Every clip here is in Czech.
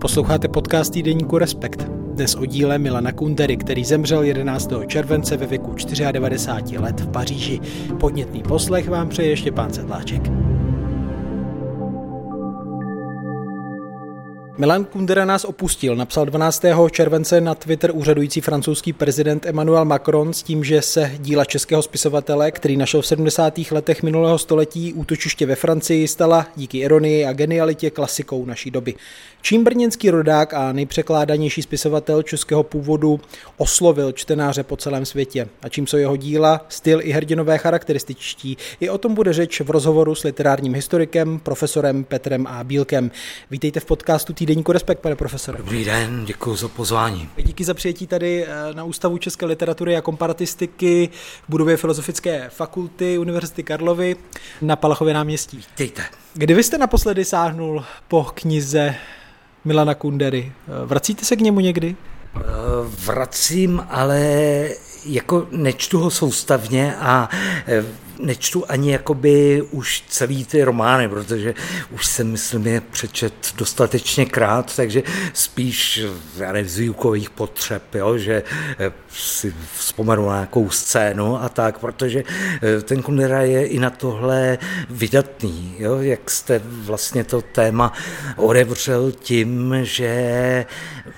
Posloucháte podcast týdeníku Respekt. Dnes o díle Milana Kundery, který zemřel 11. července ve věku 94 let v Paříži. Podnětný poslech vám přeje ještě pán Sedláček. Milan Kundera nás opustil, napsal 12. července na Twitter úřadující francouzský prezident Emmanuel Macron s tím, že se díla českého spisovatele, který našel v 70. letech minulého století útočiště ve Francii, stala díky ironii a genialitě klasikou naší doby. Čím brněnský rodák a nejpřekládanější spisovatel českého původu oslovil čtenáře po celém světě. A čím jsou jeho díla, styl i hrdinové charakterističtí. I o tom bude řeč v rozhovoru s literárním historikem, profesorem Petrem A. Bílkem. Vítejte v podcastu Týdeníku Respekt, pane profesore. Dobrý den, děkuji za pozvání. Díky za přijetí tady na Ústavu české literatury a komparatistiky v budově Filozofické fakulty Univerzity Karlovy na Palachově náměstí. Dějte. Kdy vy jste naposledy sáhnul po knize Milana Kundery? Vracíte se k němu někdy? Vracím, ale jako nečtu ho soustavně a nečtu ani jakoby už celý ty romány, protože už jsem, myslím, je přečet dostatečně krát, takže spíš z výukových potřeb, jo, že si vzpomenu na nějakou scénu a tak, protože ten Kundera je i na tohle vydatný, jo, jak jste vlastně to téma odevřel tím, že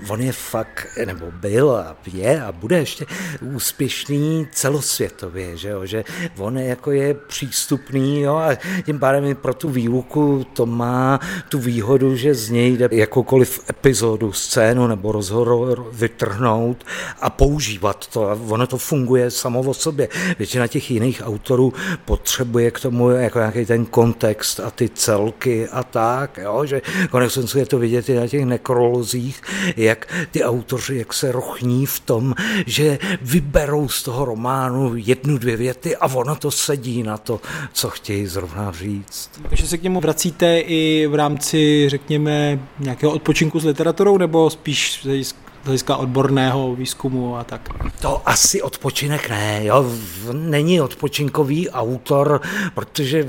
on je fakt, nebo byl a je a bude ještě úspěšný celosvětově, že jo, že on je jako je přístupný, jo, a tím pádem i pro tu výuku to má tu výhodu, že z něj jde jakoukoliv epizodu, scénu nebo rozhovor vytrhnout a používat to. A ono to funguje samo o sobě. Většina těch jiných autorů potřebuje k tomu jako nějaký ten kontext a ty celky a tak, jo, že koneckonců je to vidět i na těch nekrolozích, jak ty autoři, jak se rochní v tom, že vyberou z toho románu jednu, dvě věty a ono to sedí na to, co chtějí zrovna říct. Takže se k němu vracíte i v rámci, řekněme, nějakého odpočinku s literaturou, nebo spíš z hlediska odborného výzkumu a tak? To asi odpočinek ne, jo. Není odpočinkový autor, protože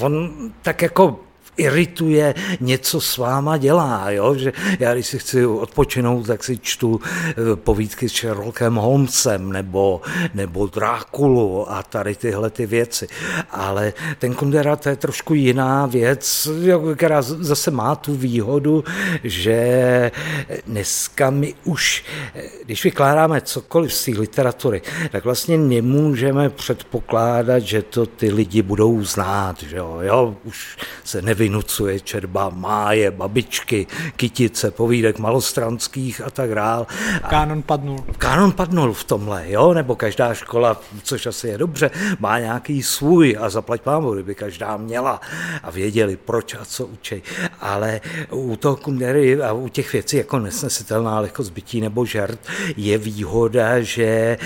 on tak jako irituje, něco s váma dělá, jo? Že já když si chci odpočinout, tak si čtu povídky s Sherlockem Holmesem nebo Draculu a tady tyhle ty věci. Ale ten Kundera, to je trošku jiná věc, která zase má tu výhodu, že dneska my už, když vykládáme cokoliv z té literatury, tak vlastně nemůžeme předpokládat, že to ty lidi budou znát, že jo? Už se nevykládá, vynucuje četba Máje, Babičky, Kytice, povídek Malostranských a tak dál. Kánon padnul v tomhle, jo, nebo každá škola, což asi je dobře, má nějaký svůj a zaplať pámu, kdyby každá měla a věděli proč a co učej. Ale u toho Kundery a u těch věcí jako Nesnesitelná lehkost bytí nebo Žert je výhoda, že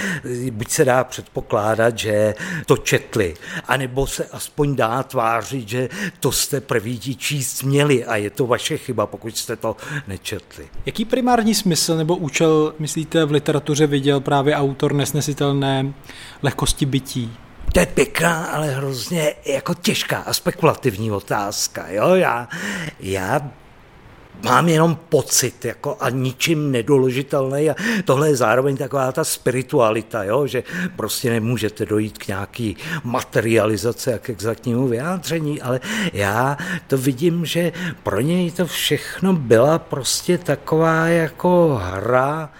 buď se dá předpokládat, že to četli, anebo se aspoň dá tvářit, že to jste první číst měli a je to vaše chyba, pokud jste to nečetli. Jaký primární smysl nebo účel, myslíte, v literatuře viděl právě autor Nesnesitelné lehkosti bytí? To je pěkná, ale hrozně jako těžká a spekulativní otázka. Jo? Já mám jenom pocit jako a ničím nedoložitelný a tohle je zároveň taková ta spiritualita, jo? Že prostě nemůžete dojít k nějaký materializaci a k exaktnímu vyjádření, ale já to vidím, že pro něj to všechno byla prostě taková jako hra,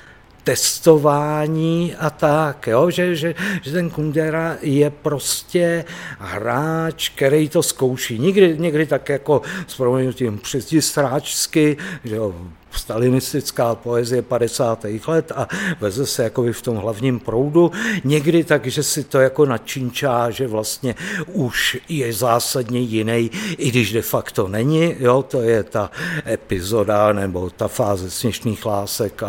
testování a tak, jo? Že ten Kundera je prostě hráč, který to zkouší. Někdy tak jako s proměnutím přezdistráčsky, že jo, stalinistická poezie 50. let a veze se jakoby v tom hlavním proudu. Někdy tak, že si to jako načinčá, že vlastně už je zásadně jiný, i když de facto není. Jo, to je ta epizoda nebo ta fáze směšných lásek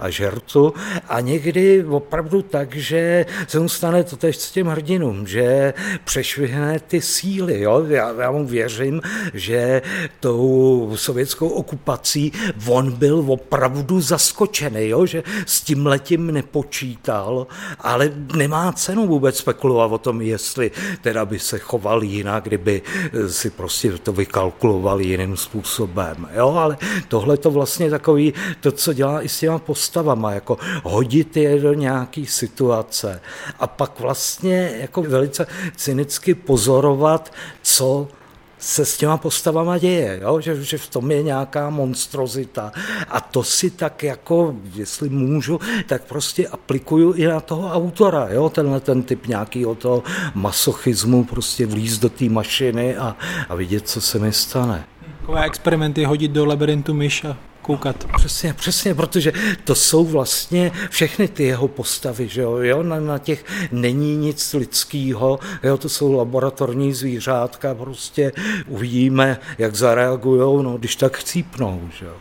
a žertu. A někdy opravdu tak, že se mu stane to tež s těm hrdinům, že přešvihne ty síly. Jo. Já mu věřím, že tou sovětskou okupací on Milan byl opravdu zaskočený, jo, že s tímhletím nepočítal, ale nemá cenu vůbec spekulovat o tom, jestli teda by se choval jinak, kdyby si prostě to vykalkuloval jiným způsobem. Jo, ale tohle to vlastně takový, to, co dělá i s těma postavama, jako hodit je do nějaký situace a pak vlastně jako velice cynicky pozorovat, co se s těma postavama děje, jo? Že v tom je nějaká monstrozita. A to si tak jako, jestli můžu, tak prostě aplikuju i na toho autora, jo? Tenhle ten typ nějakého toho masochismu, prostě vlíz do té mašiny a vidět, co se mi stane. Takové experimenty hodit do labirintu myš a koukat. Přesně, protože to jsou vlastně všechny ty jeho postavy, že jo, na těch není nic lidského, jo, to jsou laboratorní zvířátka, prostě uvidíme, jak zareagujou, no, když tak chcípnou, že jo.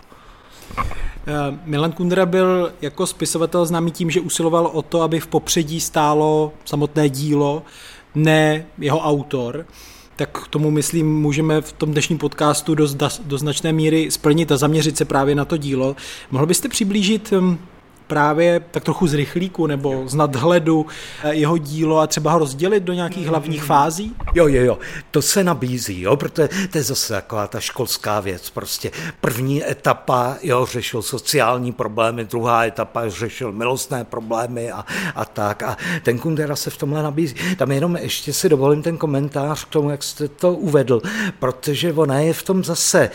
Milan Kundera byl jako spisovatel známý tím, že usiloval o to, aby v popředí stálo samotné dílo, ne jeho autor. Tak k tomu, myslím, můžeme v tom dnešním podcastu do značné míry splnit a zaměřit se právě na to dílo. Mohl byste přiblížit právě tak trochu z rychlíku nebo z nadhledu jeho dílo a třeba ho rozdělit do nějakých hlavních fází? Jo, to se nabízí, jo, protože to je zase taková ta školská věc, prostě první etapa, jo, řešil sociální problémy, druhá etapa řešil milostné problémy a tak a ten Kundera se v tomhle nabízí. Tam jenom ještě si dovolím ten komentář k tomu, jak jste to uvedl, protože ona je v tom zase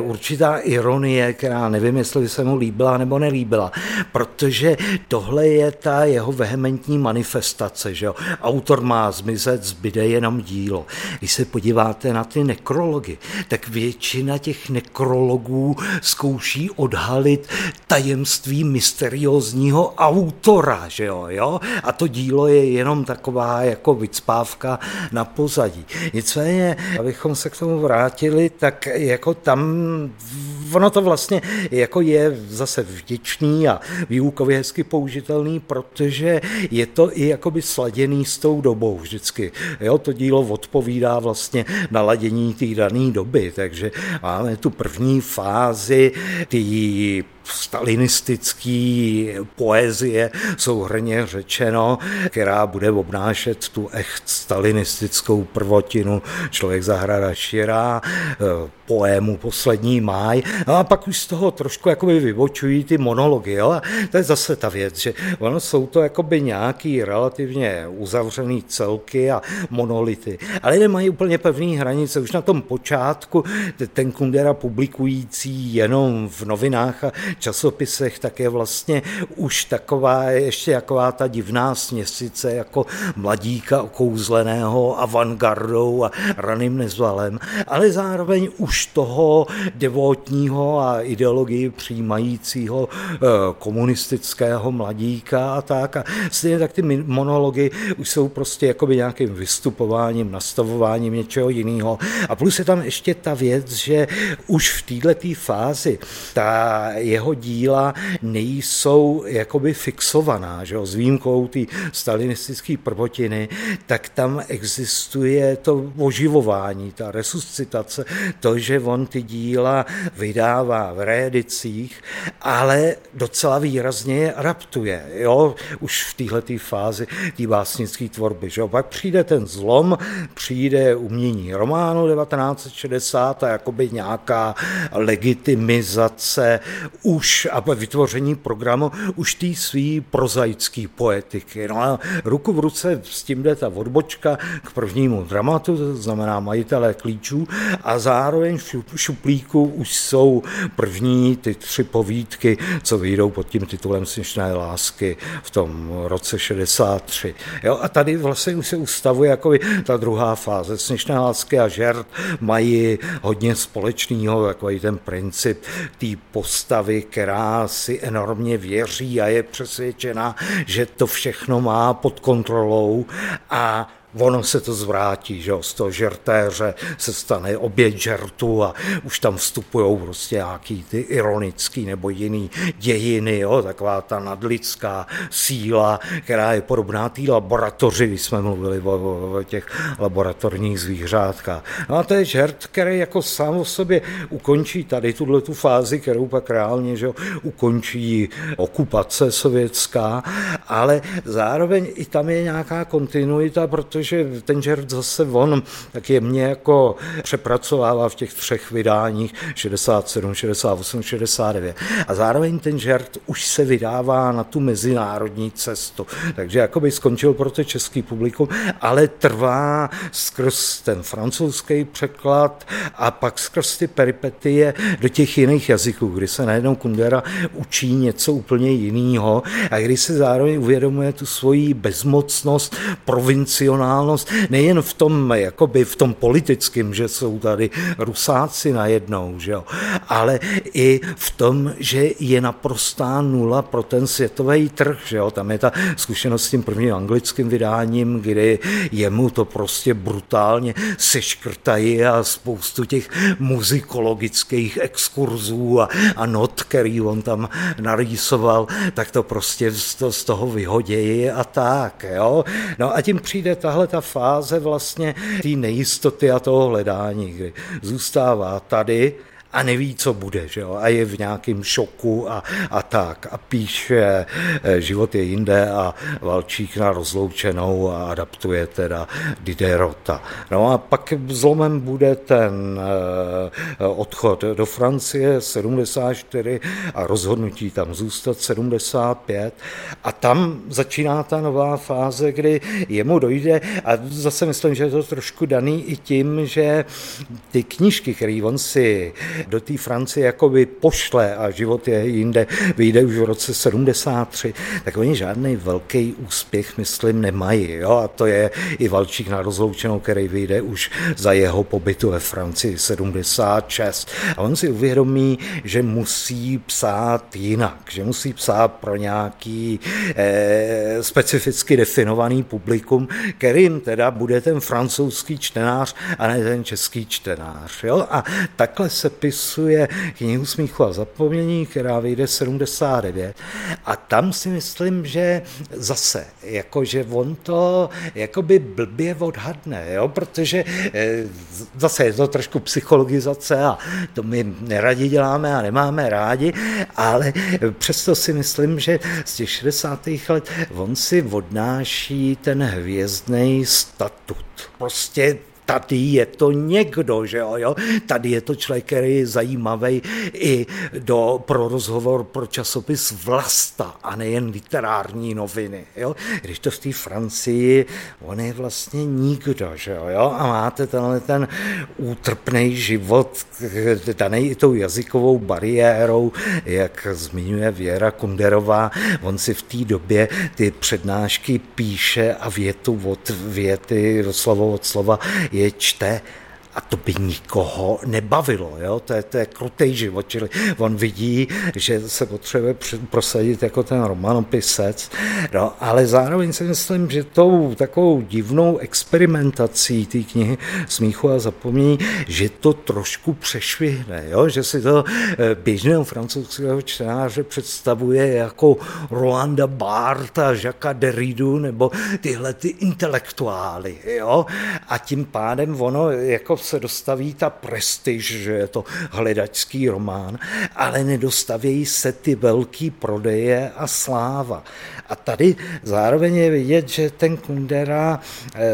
určitá ironie, která nevím, jestli by se mu líbila nebo nelíbila, protože tohle je ta jeho vehementní manifestace, že jo? Autor má zmizet, zbyde jenom dílo. Když se podíváte na ty nekrology, tak většina těch nekrologů zkouší odhalit tajemství mysteriózního autora, že jo? A to dílo je jenom taková jako vycpávka na pozadí. Nicméně, abychom se k tomu vrátili, tak jako tam ono to vlastně jako je zase vděčný a výukově hezky použitelný, protože je to i jakoby sladěný s tou dobou vždycky. Jo, to dílo odpovídá vlastně naladění té dané doby, takže máme tu první fázi ty stalinistický poezie, souhrnně řečeno, která bude obnášet tu echt stalinistickou prvotinu Člověk zahrada širá, poému Poslední máj, no a pak už z toho trošku jakoby vybočují ty monology, jo? A to je zase ta věc, že ono jsou to jakoby nějaký relativně uzavřený celky a monolity, ale nemají úplně pevný hranice, už na tom počátku ten Kundera publikující jenom v novinách a časopisech, tak je vlastně už taková, ještě jaková ta divná směsice jako mladíka okouzleného avantgardou a raným nezvalem, ale zároveň už toho devotního a ideologii přijímajícího komunistického mladíka a tak. A stejně tak ty monology už jsou prostě jakoby nějakým vystupováním, nastavováním něčeho jiného. A plus je tam ještě ta věc, že už v této fázi ta jeho díla nejsou jakoby fixovaná, že jo, s výjimkou té stalinistické prvotiny, tak tam existuje to oživování, ta resuscitace, to, že on ty díla vydává v reedicích, ale docela výrazně je adaptuje, jo, už v téhleté fázi té básnické tvorby, že jo, pak přijde ten zlom, přijde Umění románu 1960 a jakoby nějaká legitimizace už a vytvoření programu už té svý prozaické poetiky. No a ruku v ruce s tím jde ta odbočka k prvnímu dramatu, to znamená Majitelé klíčů, a zároveň v šuplíku už jsou první ty 3 povídky, co vyjdou pod tím titulem Sněžné lásky v tom roce 1963. Jo, a tady vlastně už se ustavuje jako ta druhá fáze. Sněžné lásky a žert mají hodně společného, jako i ten princip té postavy, která si enormně věří a je přesvědčena, že to všechno má pod kontrolou a ono se to zvrátí, že z toho žertéře se stane oběť žertu a už tam vstupují prostě nějaký ty ironický nebo jiný dějiny, jo, taková ta nadlidská síla, která je podobná té laboratoři, když jsme mluvili o těch laboratorních zvířátkách. No a to je žert, který jako sám o sobě ukončí tady tu fázi, kterou pak reálně, že ukončí okupace sovětská, ale zároveň i tam je nějaká kontinuita, protože ten žert zase on tak jemně jako přepracovává v těch třech vydáních 67, 68, 69. A zároveň ten žert už se vydává na tu mezinárodní cestu. Takže jakoby skončil pro to český publikum, ale trvá skrz ten francouzský překlad a pak skrz ty peripetie do těch jiných jazyků, kdy se najednou Kundera učí něco úplně jiného a kdy se zároveň uvědomuje tu svoji bezmocnost, provincionálnost, nejen v tom, jakoby v tom politickém, že jsou tady Rusáci najednou, že jo, ale i v tom, že je naprostá nula pro ten světový trh, že jo, tam je ta zkušenost s tím prvním anglickým vydáním, kdy jemu to prostě brutálně seškrtají a spoustu těch muzikologických exkurzů a not, který on tam narýsoval, tak to prostě z toho vyhodějí a tak, jo. No a tím přijde tahle ta fáze vlastně té nejistoty a toho hledání, kdy zůstává tady a neví, co bude, že jo? A je v nějakém šoku a tak. A píše Život je jinde a Valčík na rozloučenou a adaptuje teda Diderota. No a pak zlomem bude ten odchod do Francie 74 a rozhodnutí tam zůstat 75. A tam začíná ta nová fáze, kdy jemu dojde, a zase myslím, že je to trošku daný i tím, že ty knížky, které on si do té Francie jakoby pošle a Život je jinde, vyjde už v roce 73, tak oni žádný velký úspěch, myslím, nemají. Jo? A to je i Valčík na rozloučenou, který vyjde už za jeho pobytu ve Francii 76. A on si uvědomí, že musí psát jinak, že musí psát pro nějaký specificky definovaný publikum, kterým teda bude ten francouzský čtenář a ne ten český čtenář. Jo? A takhle se pisuje Knihu smíchu a zapomnění, která vyjde 79. A tam si myslím, že zase, jakože on to jakoby blbě odhadne, jo? Protože zase je to trošku psychologizace a to my neradi děláme a nemáme rádi, ale přesto si myslím, že z těch 60. let on si odnáší ten hvězdnej statut. Prostě tady je to někdo, že jo? Tady je to člověk, který je zajímavý i pro rozhovor, pro časopis Vlasta a nejen literární noviny, jo? Když to v té Francii, on je vlastně nikdo, že jo? A máte tenhle ten útrpný život daný i tou jazykovou bariérou, jak zmiňuje Věra Kunderová, on si v té době ty přednášky píše a větu od věty, slovo od slova, je čte a to by nikoho nebavilo. Jo? To je krutý život, čili on vidí, že se potřebuje prosadit jako ten romanopisec, no, ale zároveň si myslím, že tou takovou divnou experimentací té Knihy smíchu a zapomnění, že to trošku přešvihne, jo? Že si to běžného francouzského čtenáře představuje jako Rolanda Bartha, Jacquesa Derridu nebo tyhle ty intelektuály. Jo? A tím pádem ono jako se dostaví ta prestiž, že je to hledačský román, ale nedostavějí se ty velký prodeje a sláva. A tady zároveň je vidět, že ten Kundera,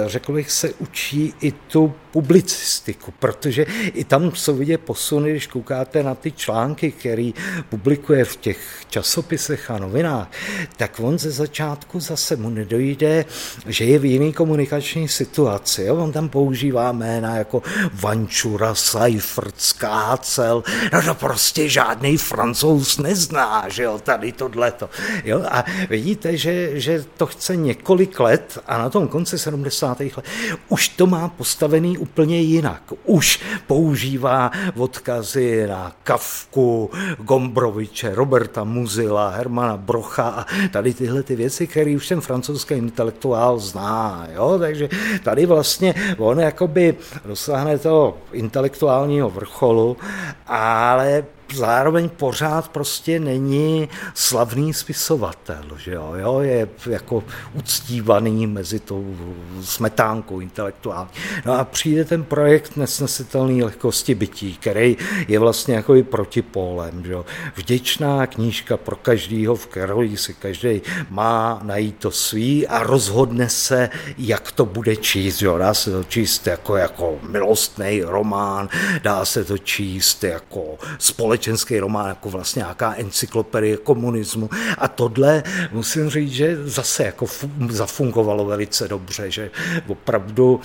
řekl bych, se učí i tu publicistiku, protože i tam jsou vidět posuny, když koukáte na ty články, který publikuje v těch časopisech a novinách, tak on ze začátku zase mu nedojde, že je v jiný komunikační situaci. Jo? On tam používá jména jako Vančura, Seifert, Skácel, no to prostě žádný Francouz nezná, že jo, tady tohleto. Jo? A vidíte, že to chce několik let a na tom konci 70. let už to má postavený úplně jinak. Už používá odkazy na Kafku, Gombrowiče, Roberta Musila, Hermana Brocha a tady tyhle ty věci, které už ten francouzský intelektuál zná. Jo? Takže tady vlastně on jakoby dosáhne toho intelektuálního vrcholu, ale zároveň pořád prostě není slavný spisovatel, že jo? Je jako uctívaný mezi tou smetánkou intelektuální. No a přijde ten projekt Nesnesitelné lehkosti bytí, který je vlastně jako i protipólem, že jo? Vděčná knížka pro každýho, v kterou si každý má najít to svý a rozhodne se, jak to bude číst, že jo? Dá se to číst jako milostný román, dá se to číst jako společenský román, jako vlastně nějaká encyklopedie komunismu. A tohle musím říct, že zase jako zafungovalo velice dobře, že opravdu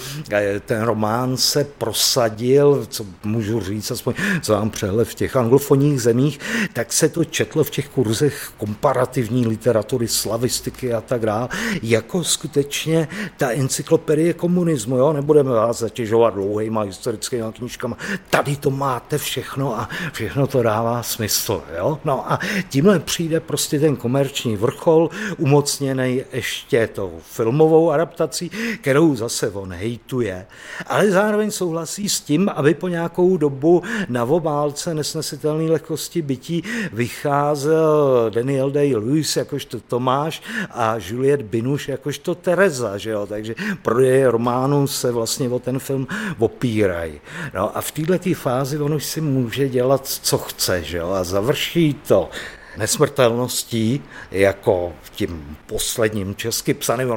ten román se prosadil, co můžu říct, aspoň co mám přehled v těch anglofonních zemích, tak se to četlo v těch kurzech komparativní literatury, slavistiky a tak dále, jako skutečně ta encyklopedie komunismu. Jo? Nebudeme vás zatěžovat dlouhýma historickými knížkama. Tady to máte všechno a všechno to dává smysl. Jo? No a tímhle přijde prostě ten komerční vrchol, umocněný ještě tou filmovou adaptací, kterou zase on hejtuje, ale zároveň souhlasí s tím, aby po nějakou dobu na obálce Nesnesitelné lehkosti bytí vycházel Daniel Day Lewis jakožto Tomáš a Juliet Binoche jakožto Tereza, že jo? Takže prodeje románů se vlastně o ten film opírají. No a v této fázi on už si může dělat co chce, že jo, a završí to nesmrtelností jako tím posledním česky psaným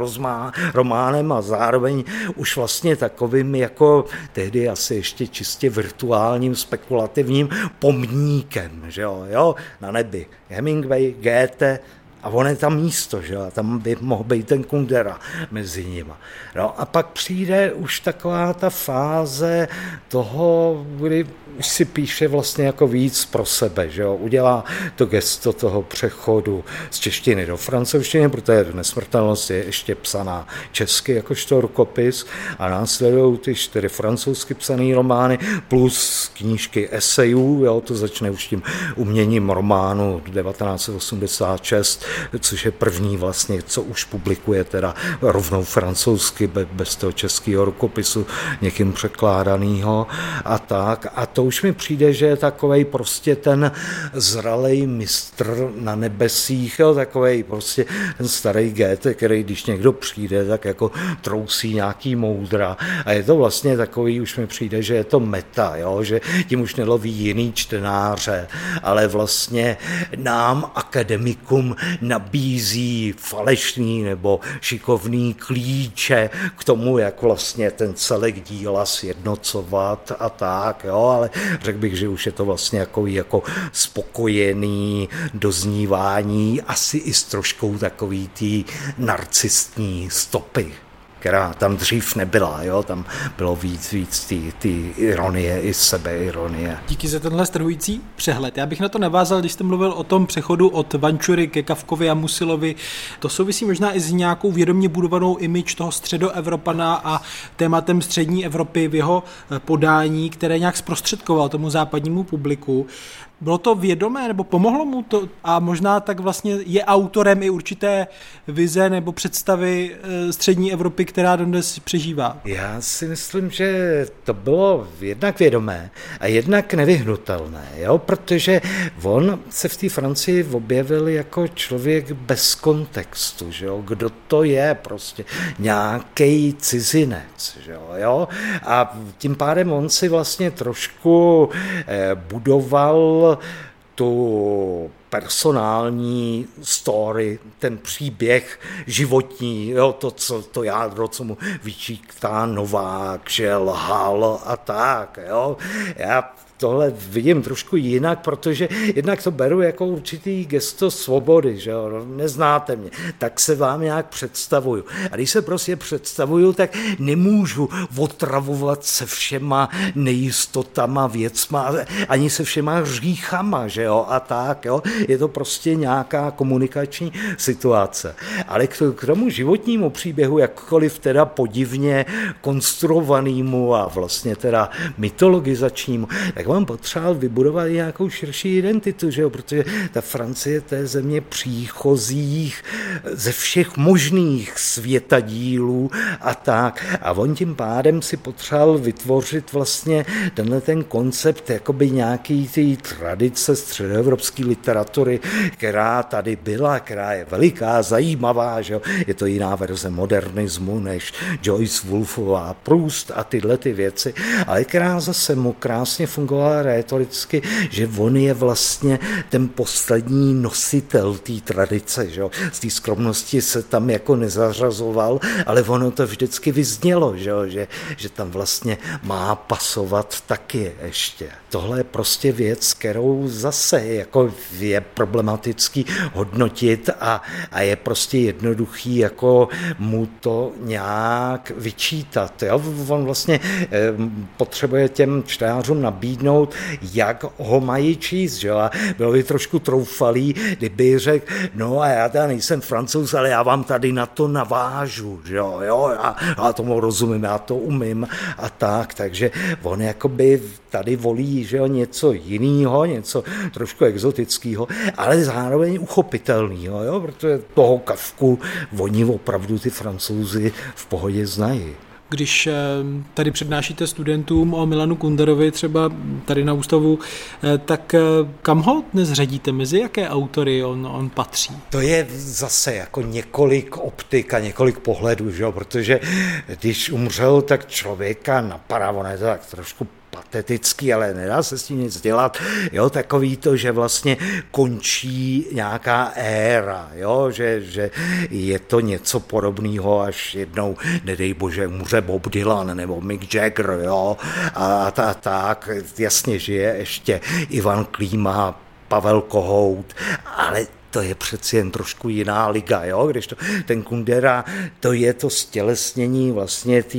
románem a zároveň už vlastně takovým jako tehdy asi ještě čistě virtuálním, spekulativním pomníkem, že jo, na nebi Hemingway, Goethe, a on je tam místo, že? Tam by mohl být ten Kundera mezi nima. No a pak přijde už taková ta fáze toho, kdy si píše vlastně jako víc pro sebe, že jo? Udělá to gesto toho přechodu z češtiny do francouzštiny, protože Nesmrtelnost je ještě psaná česky jakožto rukopis a následují ty 4 francouzsky psané romány plus knížky esejů, jo? To začne už tím uměním románu 1986, což je první vlastně, co už publikuje teda rovnou francouzsky, bez toho českého rukopisu, někým překládanýho a tak. A to už mi přijde, že je takovej prostě ten zralej mistr na nebesích, jo, takovej prostě ten starý Goethe, který když někdo přijde, tak jako trousí nějaký moudra. A je to vlastně takový, už mi přijde, že je to meta, jo, že tím už neloví jiný čtenáře, ale vlastně nám akademikům nabízí falešný nebo šikovný klíče k tomu, jak vlastně ten celek díla sjednocovat a tak, jo, ale řekl bych, že už je to vlastně jako spokojený doznívání, asi i s troškou takový ty narcistní stopy, která tam dřív nebyla, jo? Tam bylo víc ty ironie i sebeironie. Díky za tenhle strhující přehled. Já bych na to navázal, když jste mluvil o tom přechodu od Vančury ke Kafkovi a Musilovi. To souvisí možná i s nějakou vědomě budovanou image toho středoevropana a tématem střední Evropy v jeho podání, které nějak zprostředkoval tomu západnímu publiku. Bylo to vědomé, nebo pomohlo mu to a možná tak vlastně je autorem i určité vize nebo představy střední Evropy, která dnes přežívá? Já si myslím, že to bylo jednak vědomé a jednak nevyhnutelné, jo? Protože on se v té Francii objevil jako člověk bez kontextu, že jo? Kdo to je prostě, nějaký cizinec, že jo? A tím pádem on si vlastně trošku budoval tu personální story, ten příběh životní, jo, to jádro, co mu vyčítá Novák, že lhal a tak. Jo. Já tohle vidím trošku jinak, protože jednak to beru jako určitý gesto svobody, že jo, neznáte mě, tak se vám nějak představuju. A když se prostě představuju, tak nemůžu otravovat se všema nejistotama, věcma, ani se všema hříchama, že jo, a tak, jo. Je to prostě nějaká komunikační situace. Ale k tomu životnímu příběhu, jakkoliv teda podivně konstruovanému a vlastně teda mytologizačnímu, tak vám potřeboval vybudovat nějakou širší identitu, že jo? Protože ta Francie té země příchozích ze všech možných světadílů a tak. A on tím pádem si potřeboval vytvořit vlastně tenhle ten koncept jakoby nějaký té tradice středoevropské literatury, která tady byla, která je veliká, zajímavá, že jo? Je to jiná verze modernismu než Joyce, Woolfová, Proust a tyhle ty věci, ale která zase mu krásně fungovala rétoricky, že on je vlastně ten poslední nositel té tradice, že jo? Z té skromnosti se tam jako nezařazoval, ale ono to vždycky vyznělo, že jo? Že tam vlastně má pasovat taky ještě. Tohle je prostě věc, kterou zase jako je problematický hodnotit a je prostě jednoduchý jako mu to nějak vyčítat. Jo? On vlastně potřebuje těm čtenářům nabídnout, jak ho mají číst. Že? A bylo by trošku troufalý, kdyby řekl, no a já teda nejsem Francouz, ale já vám tady na to navážu. Že? Jo? Já tomu rozumím, já to umím a tak. Takže on jakoby tady volí, že jo, něco jiného, něco trošku exotického, ale zároveň uchopitelného, jo? Protože toho Kafku oni opravdu ty Francouzi v pohodě znají. Když tady přednášíte studentům o Milanu Kunderovi třeba tady na ústavu, tak kam ho dnes řadíte? Mezi jaké autory on patří? To je zase jako několik optik a několik pohledů, že jo? Protože když umřel, tak člověka napadá, ono je to tak trošku patetický, ale nedá se s tím nic dělat, jo, takový to, že vlastně končí nějaká éra, jo, že je to něco podobného, až jednou, nedej bože, umře Bob Dylan nebo Mick Jagger, jo, a tak, jasně, že je ještě Ivan Klíma, Pavel Kohout, ale to je přeci jen trošku jiná liga, jo? Když ten Kundera, to je to stělesnění vlastně té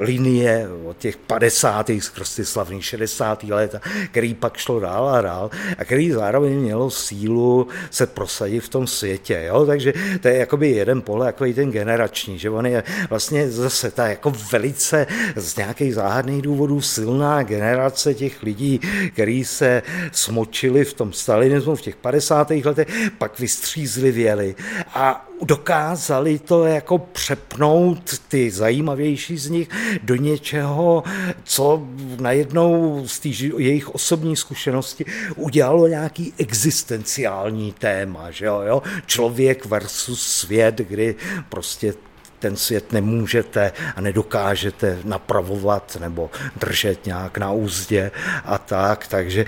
linie od těch 50. skrz ty slavný 60. let, který pak šlo dál a dál a který zároveň mělo sílu se prosadit v tom světě, jo? Takže to je jakoby jeden pole, jakoby ten generační, že on je vlastně zase ta jako velice z nějakých záhadných důvodů silná generace těch lidí, který se smočili v tom stalinismu v těch 50. letech, pak vystřízlivěli a dokázali to jako přepnout ty zajímavější z nich do něčeho, co najednou z jejich osobní zkušenosti udělalo nějaký existenciální téma, že jo? Člověk versus svět, kdy prostě ten svět nemůžete a nedokážete napravovat nebo držet nějak na úzdě a tak, takže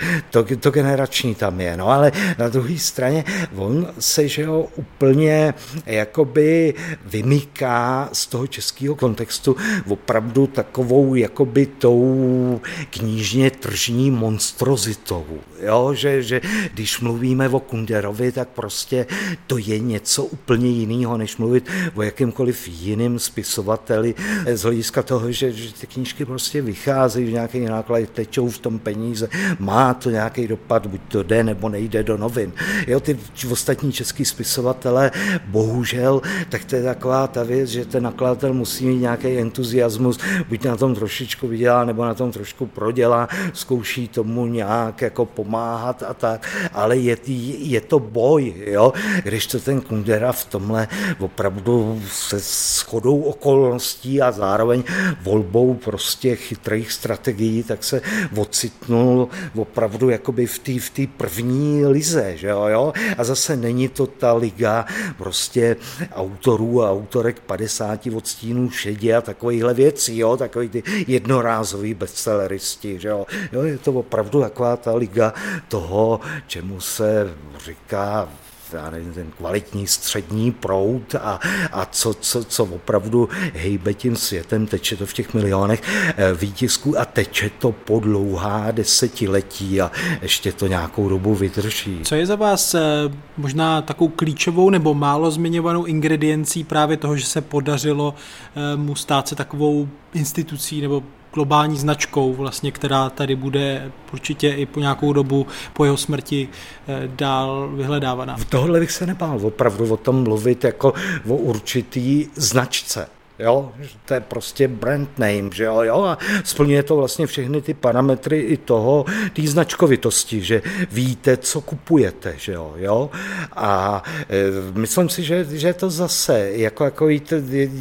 to generační tam je, no ale na druhé straně on se, že jo, úplně jakoby vymyká z toho českého kontextu opravdu takovou jakoby tou knižně tržní monstrozitou, jo, že když mluvíme o Kunderovi, tak prostě to je něco úplně jiného, než mluvit o jakýmkoliv jiným spisovateli z hlediska toho, že ty knížky prostě vycházejí v nějakých nákladech, tečou v tom peníze, má to nějaký dopad, buď to jde nebo nejde do novin. Jo, ty ostatní český spisovatelé, bohužel, tak to je taková ta věc, že ten nakladatel musí mít nějaký entuziasmus, buď na tom trošičku vydělá, nebo na tom trošku prodělá, zkouší tomu nějak jako pomáhat a tak, ale je to boj, jo, když to ten Kundera v tomhle opravdu se shodou okolností a zároveň volbou prostě chytrých strategií, tak se ocitnul opravdu jakoby v té první lize, že jo? A zase není to ta liga prostě autorů a autorek 50 odstínů šedě a takovýhle věcí, jo? Takový ty jednorázový bestselleristi, že jo? Jo, je to opravdu taková ta liga toho, čemu se říká ten kvalitní střední proud a co opravdu hejbe tím světem, teče to v těch milionech výtisků a teče to po dlouhá desetiletí a ještě to nějakou dobu vydrží. Co je za vás možná takovou klíčovou nebo málo zmiňovanou ingrediencí právě toho, že se podařilo mu stát se takovou institucí nebo globální značkou, vlastně, která tady bude určitě i po nějakou dobu po jeho smrti dál vyhledávaná? V tohle bych se nebál opravdu o tom mluvit jako o určitý značce. Jo, to je prostě brand name, že jo, a splňuje to vlastně všechny ty parametry i toho, té značkovitosti, že víte, co kupujete, že jo, a myslím si, že je to zase, jako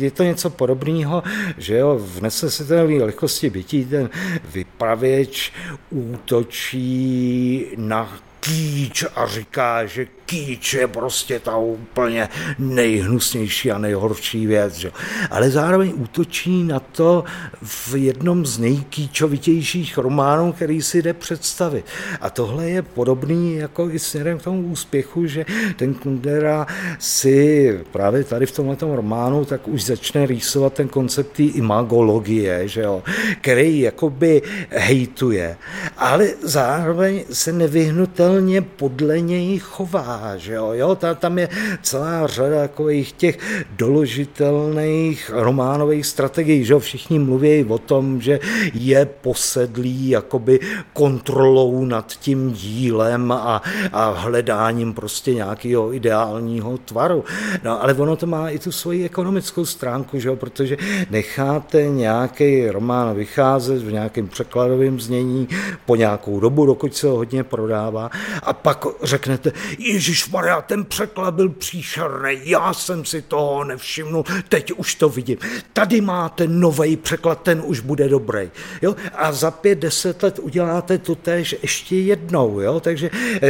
je to něco podobného, že jo, v nesnesitelné lehkosti bytí ten vypravěč útočí na kýč a říká, že kýč je prostě ta úplně nejhnusnější a nejhorší věc. Že? Ale zároveň útočí na to v jednom z nejkýčovitějších románů, který si jde představit. A tohle je podobný jako i směrem k tomu úspěchu, že ten Kundera si právě tady v tomhletom románu tak už začne rýsovat ten koncept té imagologie, že jo? Který jakoby hejtuje, ale zároveň se nevyhnutelně podle něj chová. Že jo, tam je celá řada takových těch doložitelných románových strategií, že jo, všichni mluví o tom, že je posedlý jakoby kontrolou nad tím dílem a hledáním prostě nějakého ideálního tvaru. No, ale ono to má i tu svoji ekonomickou stránku, že jo, protože necháte nějaký román vycházet v nějakém překladovém znění po nějakou dobu, dokud se ho hodně prodává, a pak řeknete: Ježišmarja, ten překlad byl příšerný, já jsem si toho nevšimnul, teď už to vidím. Tady máte novej překlad, ten už bude dobrý. Jo? A za 5-10 let uděláte to též ještě jednou. Jo? Takže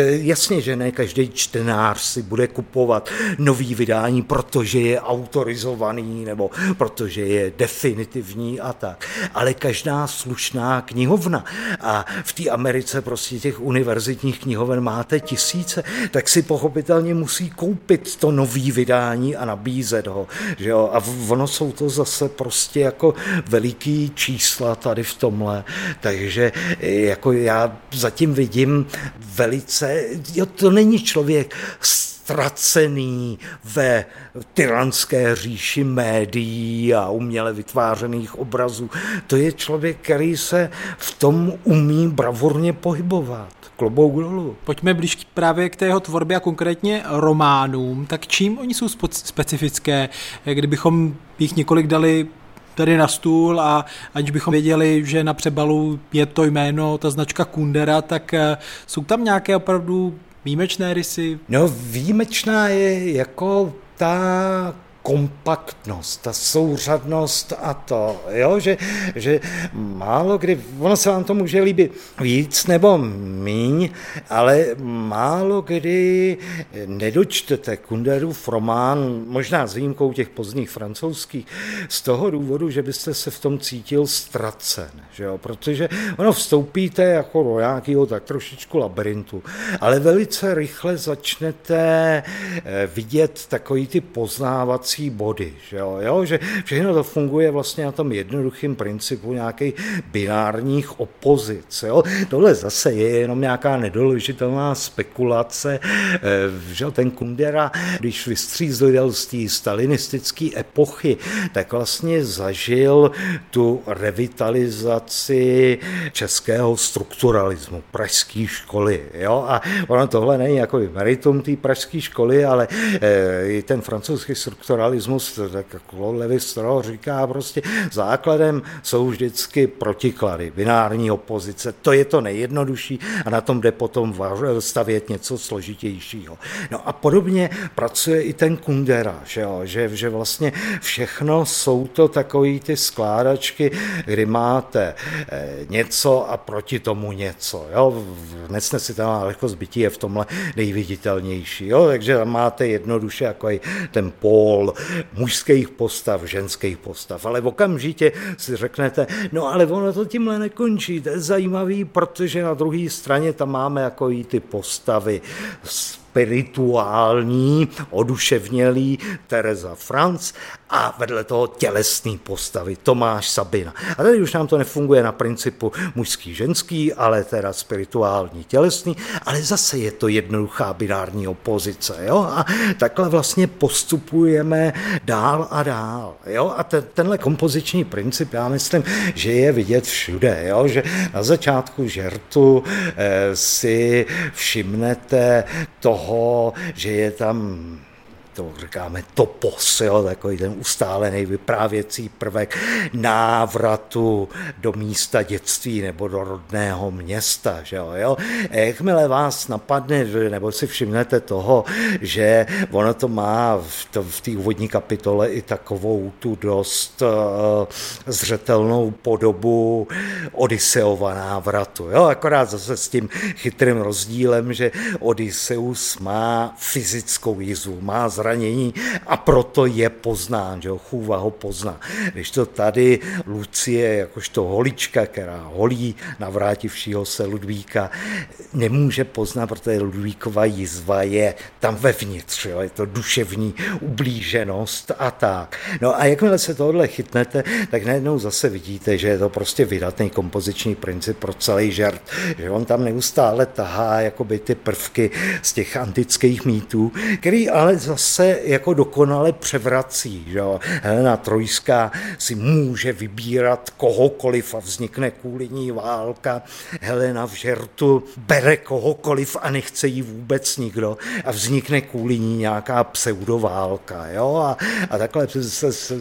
jasně, že ne každý čtenář si bude kupovat nový vydání, protože je autorizovaný nebo protože je definitivní a tak. Ale každá slušná knihovna, a v té Americe prostě těch univerzitních knihoven máte tisíce, tak si pochopitelně musí koupit to nový vydání a nabízet ho. Že jo? A ono jsou to zase prostě jako veliký čísla tady v tomhle. Takže jako já zatím vidím velice, jo, to není člověk ztracený ve tyranské říši médií a uměle vytvářených obrazů. To je člověk, který se v tom umí bravurně pohybovat. Klobouk dolů. Pojďme blíž právě k té jeho tvorbě a konkrétně románům. Tak čím oni jsou specifické? Kdybychom jich několik dali tady na stůl a aniž bychom věděli, že na přebalu je to jméno, ta značka Kundera, tak jsou tam nějaké opravdu výjimečné rysy? No, výjimečná je jako ta kompaktnost, ta souřadnost a to, jo, že málo kdy, ono se vám to může líbit víc nebo míň, ale málo kdy nedočtete Kunderův román, možná s výjimkou těch pozdních francouzských, z toho důvodu, že byste se v tom cítil ztracen, že jo, protože ono vstoupíte jako do nějakého tak trošičku labirintu, ale velice rychle začnete vidět takový ty poznávací body, že jo, že všechno to funguje vlastně na tom jednoduchém principu nějakých binárních opozic, jo. Tohle zase je jenom nějaká nedoložitelná spekulace, že ten Kundera, když vystřízlil z té stalinistické epochy, tak vlastně zažil tu revitalizaci českého strukturalismu, pražské školy, jo, a ono tohle není jako meritum té pražské školy, ale i ten francouzský strukturalismus, tak jako Lewis říká, prostě základem jsou vždycky protiklady, binární opozice, to je to nejjednodušší a na tom jde potom stavět něco složitějšího. No a podobně pracuje i ten Kundera, že jo? Že vlastně všechno jsou to takový ty skládačky, kdy máte něco a proti tomu něco. Jo? Nesnesitelná lehkost bytí je v tomhle nejviditelnější, jo? Takže tam máte jednoduše jako i ten pól mužských postav, ženských postav, ale okamžitě si řeknete, no ale ono to tímhle nekončí, to je zajímavý, protože na druhé straně tam máme jako i ty postavy spirituální, oduševnělý Teresa Franz a vedle toho tělesný postavy Tomáš Sabina. A tady už nám to nefunguje na principu mužský-ženský, ale teda spirituální, tělesný, ale zase je to jednoduchá binární opozice. Jo? A takhle vlastně postupujeme dál a dál. Jo? A tenhle kompoziční princip, já myslím, že je vidět všude. Jo? Že na začátku žertu si všimnete toho, že je tam to říkáme topos, jo, takový ten ustálený vyprávěcí prvek návratu do místa dětství nebo do rodného města. Že jo. Jakmile vás napadne, nebo si všimnete toho, že ono to má v té úvodní kapitole i takovou tu dost zřetelnou podobu Odysseova návratu. Jo. Akorát zase s tím chytrým rozdílem, že Odysseus má fyzickou jizvu, má zranění a proto je poznán, že Chůva ho pozná. Když to tady Lucie, jakožto holička, která holí navrátivšího se Ludvíka, nemůže poznat, protože Ludvíkova jizva je tam vevnitř, jo? Je to duševní ublíženost a tak. No a jakmile se tohle chytnete, tak najednou zase vidíte, že je to prostě vydatný kompoziční princip pro celý žert, že on tam neustále tahá jakoby ty prvky z těch antických mýtů, který ale zase jako dokonale převrací. Že? Helena Trojská si může vybírat kohokoliv a vznikne kvůli ní válka. Helena v žertu bere kohokoliv a nechce jí vůbec nikdo a vznikne kvůli ní nějaká pseudoválka. Jo? A takhle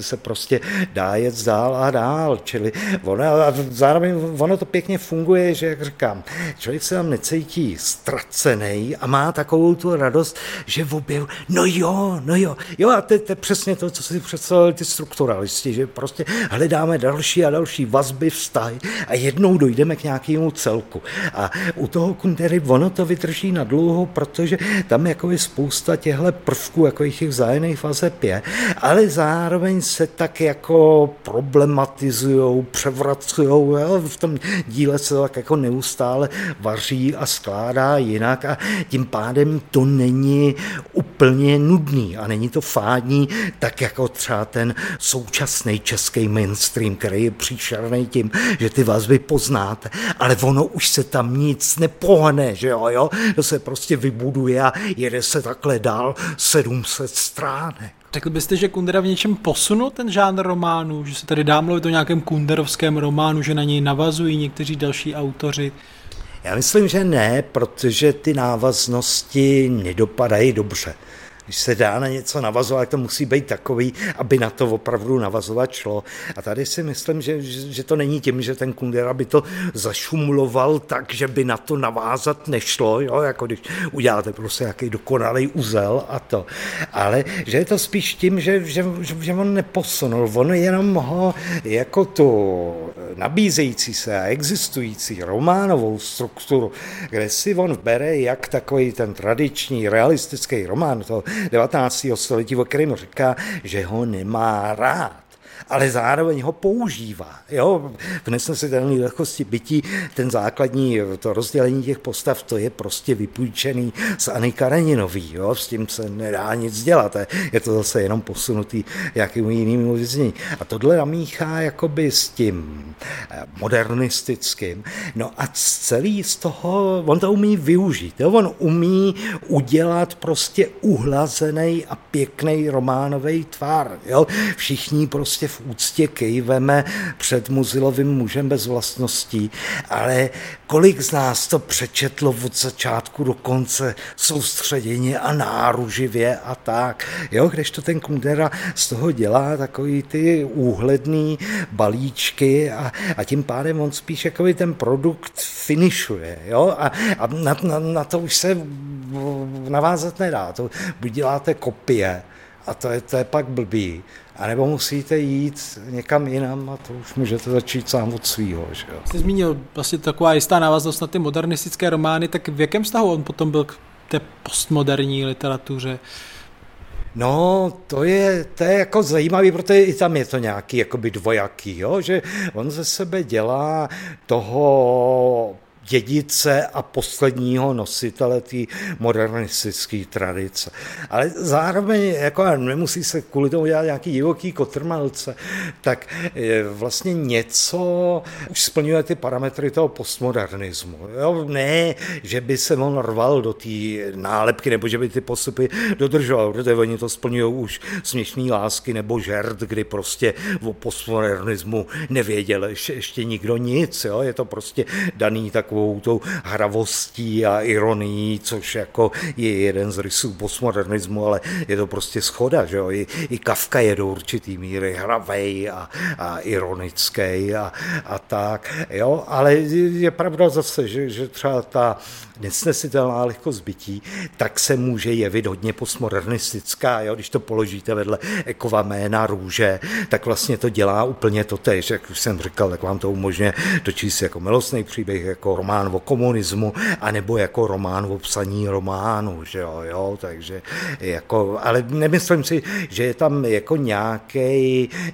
se prostě dá jet dál a dál. Čili a zároveň ono to pěkně funguje, že jak říkám, člověk se tam necítí ztracený a má takovou tu radost, že objev, no jo, a to je přesně to, co si představili ty strukturalisti, že prostě hledáme další a další vazby, vztahy a jednou dojdeme k nějakému celku. A u toho Kundery ono to vydrží nadlouho, protože tam jako je spousta těchto prvků, jako jich vzájemných vazeb je, ale zároveň se tak jako problematizujou, převracujou, jo? V tom díle se tak jako neustále vaří a skládá jinak a tím pádem to není úplně nudný a není to fádní, tak jako třeba ten současný český mainstream, který je příšerný tím, že ty vazby poznáte, ale ono už se tam nic nepohne, že jo, to se prostě vybuduje a jede se takhle dál 700 stránek. Řekl byste, že Kundera v něčem posunul ten žánr románu, že se tady dá mluvit o nějakém kunderovském románu, že na něj navazují někteří další autoři? Já myslím, že ne, protože ty návaznosti nedopadají dobře. Když se dá na něco navazovat, to musí být takový, aby na to opravdu navazovat šlo. A tady si myslím, že to není tím, že ten Kundera by to zašumloval tak, že by na to navázat nešlo, jo? Jako když uděláte prostě nějaký dokonalý uzel a to. Ale že je to spíš tím, že on neposunul, on jenom ho jako tu nabízející se a existující románovou strukturu, kde si on bere jak takový ten tradiční realistický román toho 19. století, o kterém říká, že ho nemá rád, ale zároveň ho používá. Jo? V nesnesitelné lehkosti bytí ten základní, to rozdělení těch postav, to je prostě vypůjčený z Anny Kareninový. Jo? S tím se nedá nic dělat. Je to zase jenom posunutý jakým jiným vězněním. A tohle namíchá jakoby s tím modernistickým. No a celý z toho, on to umí využít. Jo? On umí udělat prostě uhlazený a pěkný románový tvar. Jo? Všichni prostě v úctě kejveme před Musilovým mužem bez vlastností, ale kolik z nás to přečetlo od začátku do konce soustředěně a náruživě a tak. Jo, když to ten Kundera z toho dělá takový ty úhledný balíčky a tím pádem on spíš jakoby ten produkt finišuje. Jo? A na to už se navázat nedá. To buď děláte kopie a to je pak blbý, a nebo musíte jít někam jinam a to už můžete začít sám od svýho. Že jo. Jste zmínil vlastně taková jistá návaznost na ty modernistické romány, tak v jakém vztahu on potom byl k té postmoderní literatuře? No, to je jako zajímavý, protože i tam je to nějaký jakoby dvojaký, jo? Že on ze sebe dělá toho dědice a posledního nositele té modernistické tradice. Ale zároveň jako nemusí se kvůli tomu dělat nějaký divoký kotrmelce, tak vlastně něco už splňuje ty parametry toho postmodernismu. Jo, ne, že by se on rval do té nálepky, nebo že by ty postupy dodržoval, protože oni to splňují už Směšný lásky nebo Žert, kdy prostě o postmodernismu nevěděl ještě nikdo nic. Jo? Je to prostě daný takovou tou hravostí a ironií, což jako je jeden z rysů postmodernismu, ale je to prostě schoda. Že jo? I Kafka je do určitý míry hravej a ironický a tak. Jo? Ale je pravda zase, že třeba ta nesnesitelná lehkost bytí, tak se může jevit hodně postmodernistická. Jo? Když to položíte vedle Ekova Jména růže, tak vlastně to dělá úplně totéž, jak už jsem říkal, tak vám to umožňuje dočíst jako milostný příběh, jako román o komunismu, anebo jako román o psaní románu, že jo, takže jako, ale nemyslím si, že je tam jako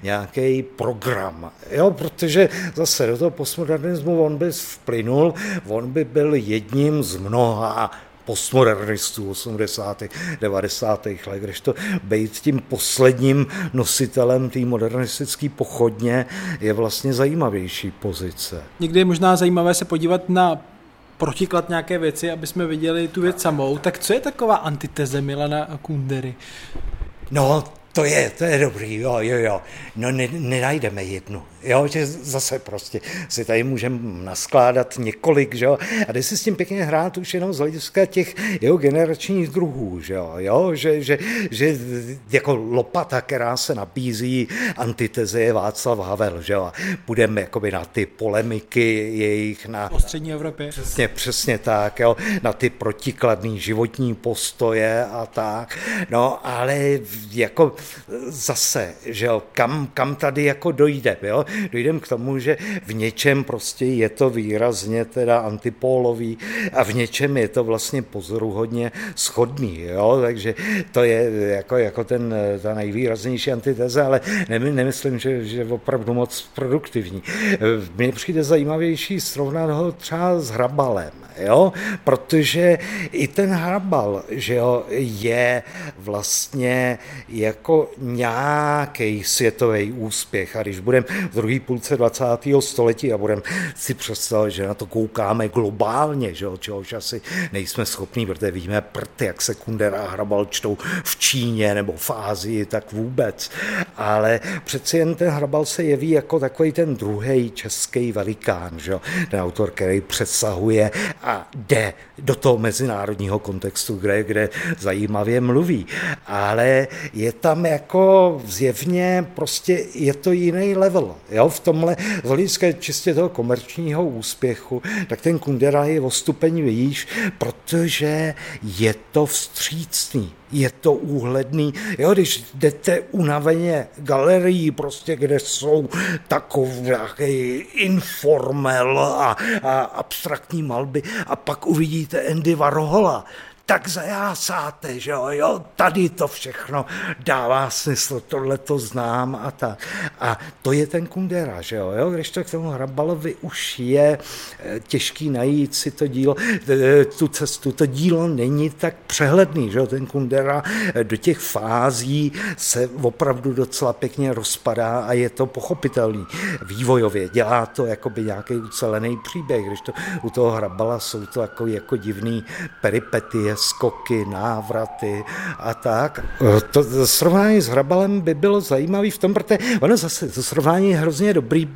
nějaký program, jo, protože zase do toho postmodernismu on by vplynul, on by byl jedním z mnoha postmodernistů 80. 90. let, když to být tím posledním nositelem té modernistické pochodně je vlastně zajímavější pozice. Někdy je možná zajímavé se podívat na protiklad nějaké věci, aby jsme viděli tu věc samou. Tak co je taková antiteze Milana Kundery? No, to je dobrý, jo. No, nenajdeme jednu. Jo, že zase prostě si tady můžeme naskládat několik, že jo, a jde si s tím pěkně hrát už jenom z hlediska těch jeho generačních druhů, že jo, že jako lopata, která se nabízí antiteze je Václav Havel, že jo, budeme jakoby na ty polemiky jejich na střední Evropě. Přesně tak, jo, na ty protikladný životní postoje a tak, no, ale jako zase, že jo, kam tady jako dojde, jo, dojdeme k tomu, že v něčem prostě je to výrazně teda antipólový a v něčem je to vlastně pozoruhodně shodný, jo, takže to je jako ta nejvýraznější antiteze, ale nemyslím, že opravdu moc produktivní. Mně přijde zajímavější srovnat ho třeba s Hrabalem, jo, protože i ten Hrabal, že jo, je vlastně jako nějaký světový úspěch a když budeme v druhé půlce 20. století a budeme si představit, že na to koukáme globálně, že jo, čehož asi nejsme schopní, protože víme jak se Kundera a Hrabal čtou v Číně nebo v Ázii, tak vůbec. Ale přeci jen ten Hrabal se jeví jako takový ten druhý český velikán, že jo, ten autor, který přesahuje a jde do toho mezinárodního kontextu, kde zajímavě mluví. Ale je tam jako zjevně prostě je to jiný level, jo, v tomhle z hlediska čistě toho komerčního úspěchu, tak ten Kundera je o stupeň výš, protože je to vstřícný, je to úhledný, jo, když jdete unaveně galerií, prostě, kde jsou takový informel a abstraktní malby a pak uvidíte Andy Warhola, tak zajásáte, že jo, tady to všechno dává smysl, tohle to znám a tak. A to je ten Kundera, že jo, když to k tomu Hrabalovi už je těžký najít si to dílo, tu cestu, to dílo není tak přehledný, že jo, ten Kundera do těch fází se opravdu docela pěkně rozpadá a je to pochopitelný vývojově, dělá to jakoby nějaký ucelený příběh, když to u toho Hrabala jsou to jako divný peripetie, skoky, návraty a tak. To srovnání s Hrabalem by bylo zajímavé v tom, protože ono zase, to srovnání je hrozně dobrý,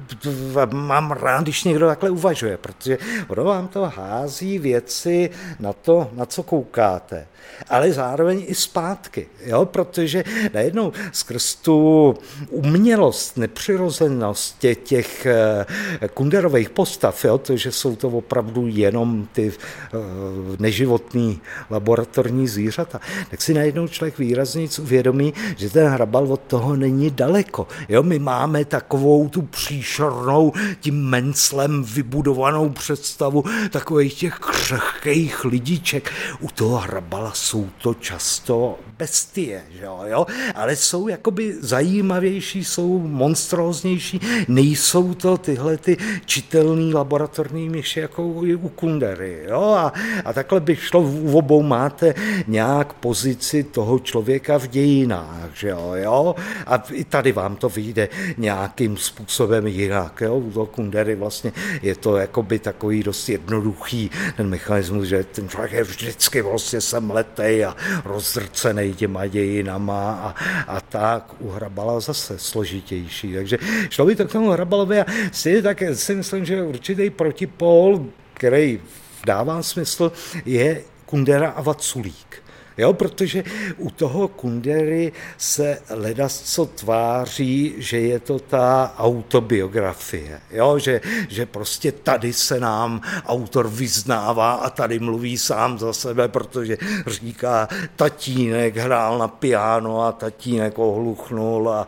mám rád, když někdo takhle uvažuje, protože ono vám to hází věci na to, na co koukáte, ale zároveň i zpátky, jo, protože najednou skrz tu umělost, nepřirozenost těch Kunderových postav, jo, to, že jsou to opravdu jenom ty neživotní laboratorní zvířata, tak si najednou člověk výrazně uvědomí, že ten Hrabal od toho není daleko. Jo, my máme takovou tu příšernou, tím Menclem vybudovanou představu takových těch křehkých lidiček. U toho Hrabala jsou to často bestie, že jo? Ale jsou jakoby zajímavější, jsou monstróznější, nejsou to tyhle ty čitelný laboratorní myši jako i u Kundery. Jo? A takhle by šlo, v obou máte nějak pozici toho člověka v dějinách, že jo? A i tady vám to vyjde nějakým způsobem jinak. Jo? U toho Kundery vlastně je to jakoby takový dost jednoduchý ten mechanismus, že ten člověk je vždycky vlastně semletej a rozdrcenej těma dějinama a tak. U Hrabala zase složitější. Takže šlo by to k tomu Hrabalovi a si myslím, že určitý protipol, který dává smysl, je Kundera a Vaculík. Jo, protože u toho Kundery se ledasco tváří, že je to ta autobiografie, jo, že prostě tady se nám autor vyznává a tady mluví sám za sebe, protože říká, tatínek hrál na piano a tatínek ohluchnul a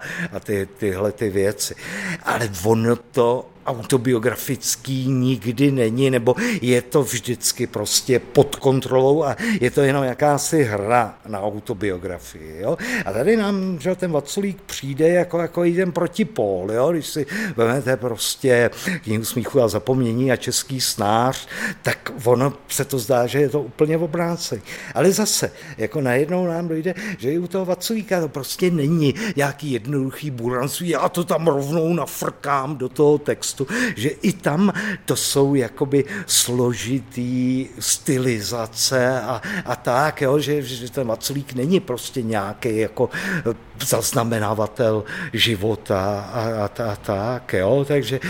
tyhle ty věci. Ale ono to autobiografický nikdy není, nebo je to vždycky prostě pod kontrolou a je to jenom jakási hra na autobiografii. Jo? A tady nám, že ten Vaculík přijde jako i ten protipól, jo? Když si vezmete prostě Knihu smíchu a zapomnění a Český snář, tak ono se to zdá, že je to úplně obrácený. Ale zase, jako najednou nám dojde, že i u toho Vaculíka to prostě není nějaký jednoduchý buranství, já to tam rovnou nafrkám do toho textu, že i tam to jsou jakoby složitý stylizace a tak, jo, že ten Vaculík není prostě nějaký jako zaznamenavatel života a tak, jo, takže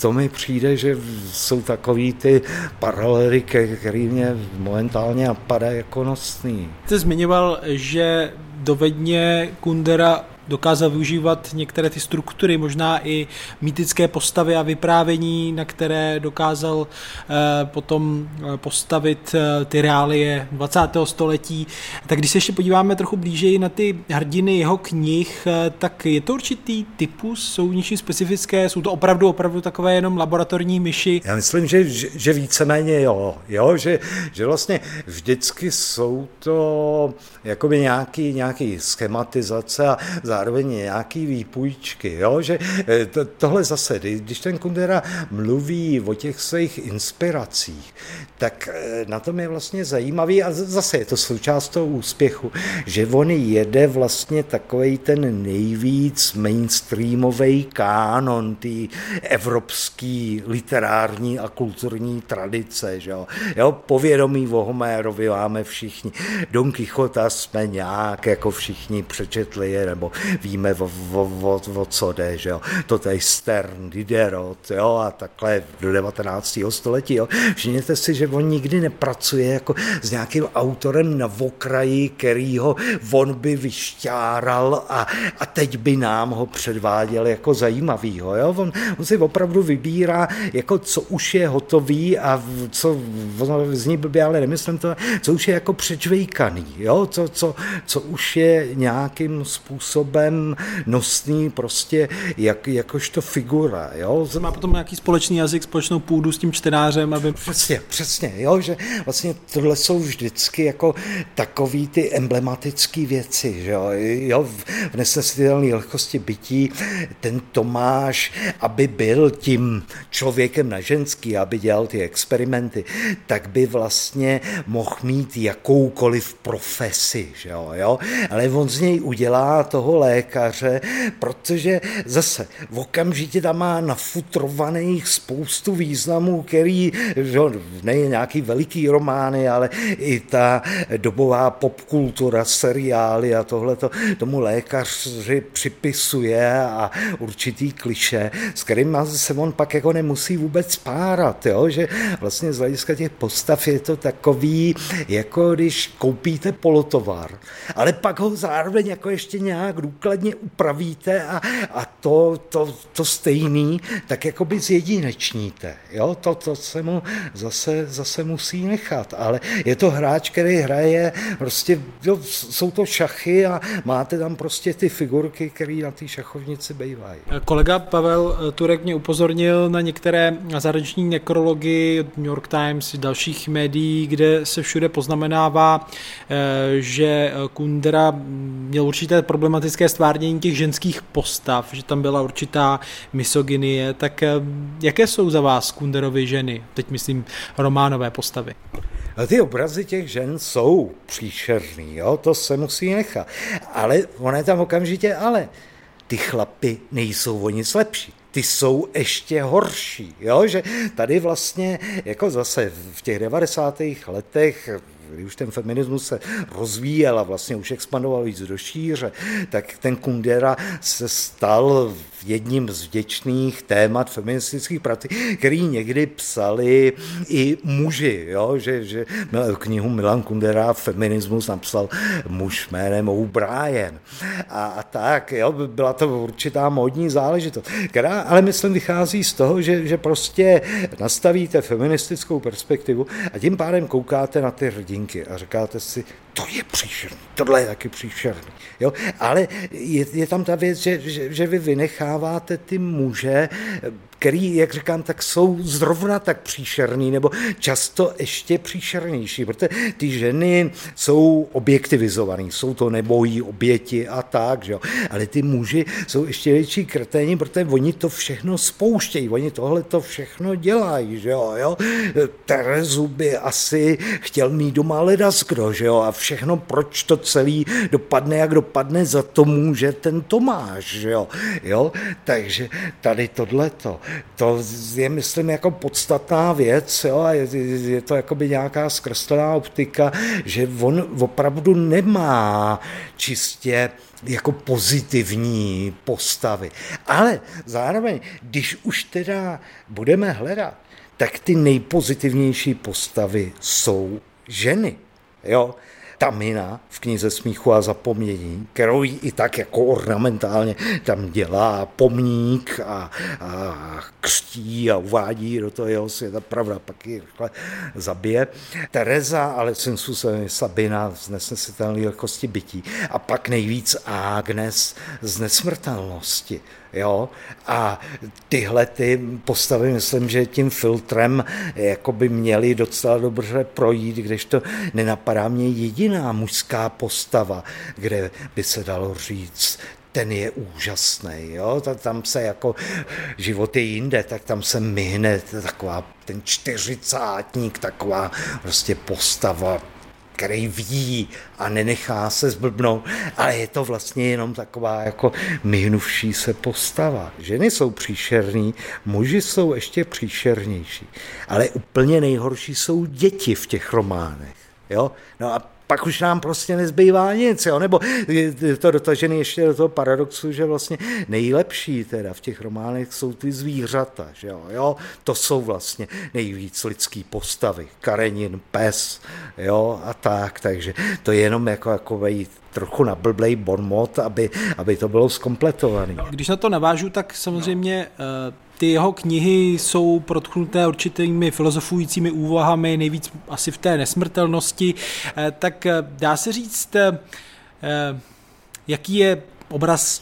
to mi přijde, že jsou takový ty paralely, které mě momentálně napadají jako nosný. Jste zmiňoval, že do Vídně Kundera dokázal využívat některé ty struktury, možná i mýtické postavy a vyprávění, na které dokázal potom postavit ty reálie 20. století. Tak když se ještě podíváme trochu blíže na ty hrdiny jeho knih, tak je to určitý typus, jsou něčím specifické, jsou to opravdu takové jenom laboratorní myši? Já myslím, že víceméně jo, že vlastně vždycky jsou to jakoby nějaký schematizace a zároveň nějaký výpůjčky, jo? Že tohle zase, když ten Kundera mluví o těch svých inspiracích, tak na tom je vlastně zajímavý a zase je to součást toho úspěchu, že on jede vlastně takovej ten nejvíc mainstreamovej kánon té evropský literární a kulturní tradice, že jo? Povědomí o Homérovi máme všichni, Don Quichota jsme nějak jako všichni přečetli je, nebo víme, o co jde, že jo. To tady Stern, Diderot, jo, a takhle do 19. století, jo. Všimněte si, že on nikdy nepracuje jako s nějakým autorem na okraji, kterýho on by vyšťáral a teď by nám ho předváděl jako zajímavýho, jo. On si opravdu vybírá, jako co už je hotový a co zní blbě, ale nemyslím to, co už je jako přečvejkaný, jo, co už je nějakým způsobem nosný prostě jakožto figura. Jo? Má potom nějaký společný jazyk, společnou půdu s tím čtenářem, aby... Přesně, jo, že vlastně tohle jsou vždycky jako takový ty emblematický věci, že jo, v Nesnesitelné lehkosti bytí ten Tomáš, aby byl tím člověkem na ženský, aby dělal ty experimenty, tak by vlastně mohl mít jakoukoliv profesi, že jo, ale on z něj udělá toho lékaře, protože zase okamžitě tam má nafutrovaných spoustu významů, který, že nejen nějaký veliký romány, ale i ta dobová popkultura, seriály a tohleto tomu lékaři připisuje a určitý klišé, s kterým se on pak jako nemusí vůbec párat, jo? Že vlastně z hlediska těch postav je to takový, jako když koupíte polotovar, ale pak ho zároveň jako ještě nějak důkladně upravíte a to stejný, tak jakoby zjedinečníte. Jo? To se mu zase musí nechat, ale je to hráč, který hraje, prostě jo, jsou to šachy a máte tam prostě ty figurky, které na té šachovnici bývají. Kolega Pavel Turek mě upozornil na některé zahraniční nekrology New York Times i dalších médií, kde se všude poznamenává, že Kundera měl určité problematické stvárnění těch ženských postav, že tam byla určitá misogynie. Tak jaké jsou za vás Kunderovy ženy? Teď myslím románové postavy. A ty obrazy těch žen jsou příšerný, jo? To se musí nechat. Ale ono je tam okamžitě, ale ty chlapy nejsou o nic lepší. Ty jsou ještě horší, jo? Že tady vlastně, jako zase v těch 90. letech, kdy už ten feminismus se rozvíjel a vlastně už expandoval víc do šíře, tak ten Kundera se stal jedním z vděčných témat feministických prací, který někdy psali i muži, jo? Že knihu Milan Kundera Feminismus napsal muž jménem O'Brien a tak, jo? Byla to určitá módní záležitost, která ale myslím vychází z toho, že prostě nastavíte feministickou perspektivu a tím pádem koukáte na ty hrdiny a říkáte si, to je příšerný, tohle je taky příšerný. Jo? Ale je tam ta věc, že vy vynecháváte ty muže, který, jak říkám, tak jsou zrovna tak příšerný, nebo často ještě příšernější, protože ty ženy jsou objektivizované, jsou to nebojí oběti a tak, že jo? Ale ty muži jsou ještě větší krténi, protože oni to všechno spouštějí, oni tohle to všechno dělají, že jo? Terezu by asi chtěl mít doma ledaskdo, že jo? A všechno, proč to celý dopadne, jak dopadne, za to může ten Tomáš, že jo? Jo? Takže tady tohleto. To je, myslím, jako podstatná věc, jo, a je to jakoby nějaká zkreslená optika, že on opravdu nemá čistě jako pozitivní postavy. Ale zároveň, když už teda budeme hledat, tak ty nejpozitivnější postavy jsou ženy, jo. Tamina v knize Smíchu a zapomnění, kterou i tak jako ornamentálně tam dělá pomník a křtí a uvádí do toho jeho světa, pravda, pak ji rychle zabije. Tereza, ale Sabina z Nesnesitelné lehkosti bytí a pak nejvíc Agnes z Nesmrtelnosti. Jo? A tyhle ty postavy, myslím, že tím filtrem jako by měly docela dobře projít, kdežto nenapadá mě jediná mužská postava, kde by se dalo říct, ten je úžasný, jo? Tam se jako život je jinde, tak tam se myhne taková, ten čtyřicátník, taková prostě postava, který ví a nenechá se zblbnout, ale je to vlastně jenom taková jako myhnuvší se postava. Ženy jsou příšerný, muži jsou ještě příšernější, ale úplně nejhorší jsou děti v těch románech. Jo? No a pak už nám prostě nezbývá nic, jo? Nebo je to dotažený ještě do toho paradoxu, že vlastně nejlepší teda v těch románech jsou ty zvířata, že jo? To jsou vlastně nejvíc lidský postavy, Karenin, pes, jo? A tak, takže to je jenom jako vejít trochu nablblej bonmot, aby to bylo zkompletované. Když na to navážu, tak samozřejmě ty jeho knihy jsou protchnuté určitými filozofujícími úvahami, nejvíc asi v té Nesmrtelnosti. Tak dá se říct, jaký je obraz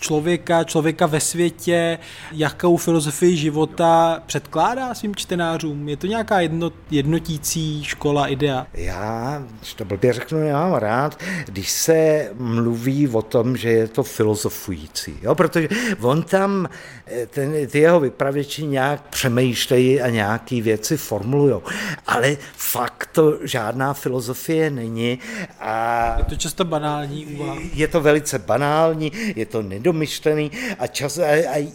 člověka ve světě, jakou filozofii života předkládá svým čtenářům? Je to nějaká jednotící škola, idea? Já, když to blbě řeknu, nemám rád, když se mluví o tom, že je to filozofující, jo? Protože on tam, ty jeho vypravěči nějak přemýšlejí a nějaký věci formulujou, ale fakt to žádná filozofie není. A je to často banální úvaha. Je to velice banální, je to nedomyšlený a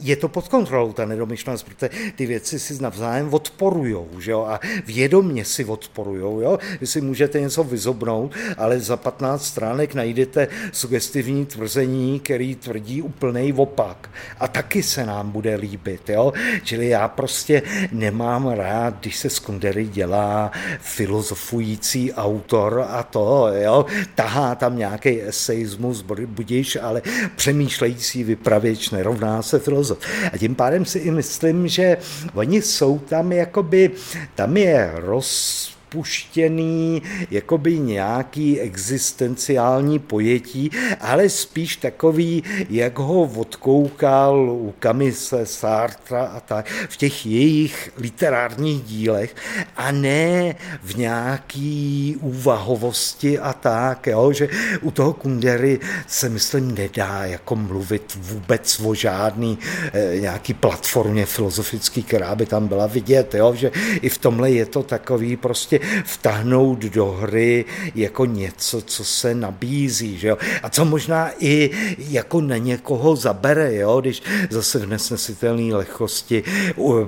je to pod kontrolou, ta nedomyšlenost, protože ty věci si navzájem odporujou, že jo, a vědomě si odporujou, jo, vy si můžete něco vyzobnout, ale za 15 stránek najdete sugestivní tvrzení, který tvrdí úplnej opak a taky se nám bude líbit, jo, čili já prostě nemám rád, když se z Kundery dělá filozofující autor a to, jo, tahá tam nějaký esejismus, budiš, ale přemýšlející vypravěč nerovná se filozof. A tím pádem si i myslím, že oni jsou tam jakoby, tam je rozpuštěný jakoby nějaký existenciální pojetí, ale spíš takový, jak ho odkoukal u Camise, Sartra a tak, v těch jejich literárních dílech a ne v nějaký úvahovosti a tak, jo, že u toho Kundery se myslím nedá jako mluvit vůbec o žádný nějaký platformě filozofický, která by tam byla vidět, jo, že i v tomhle je to takový prostě vtahnout do hry jako něco, co se nabízí, že jo? A co možná i jako na někoho zabere, jo? Když zase v nesnesitelné lehkosti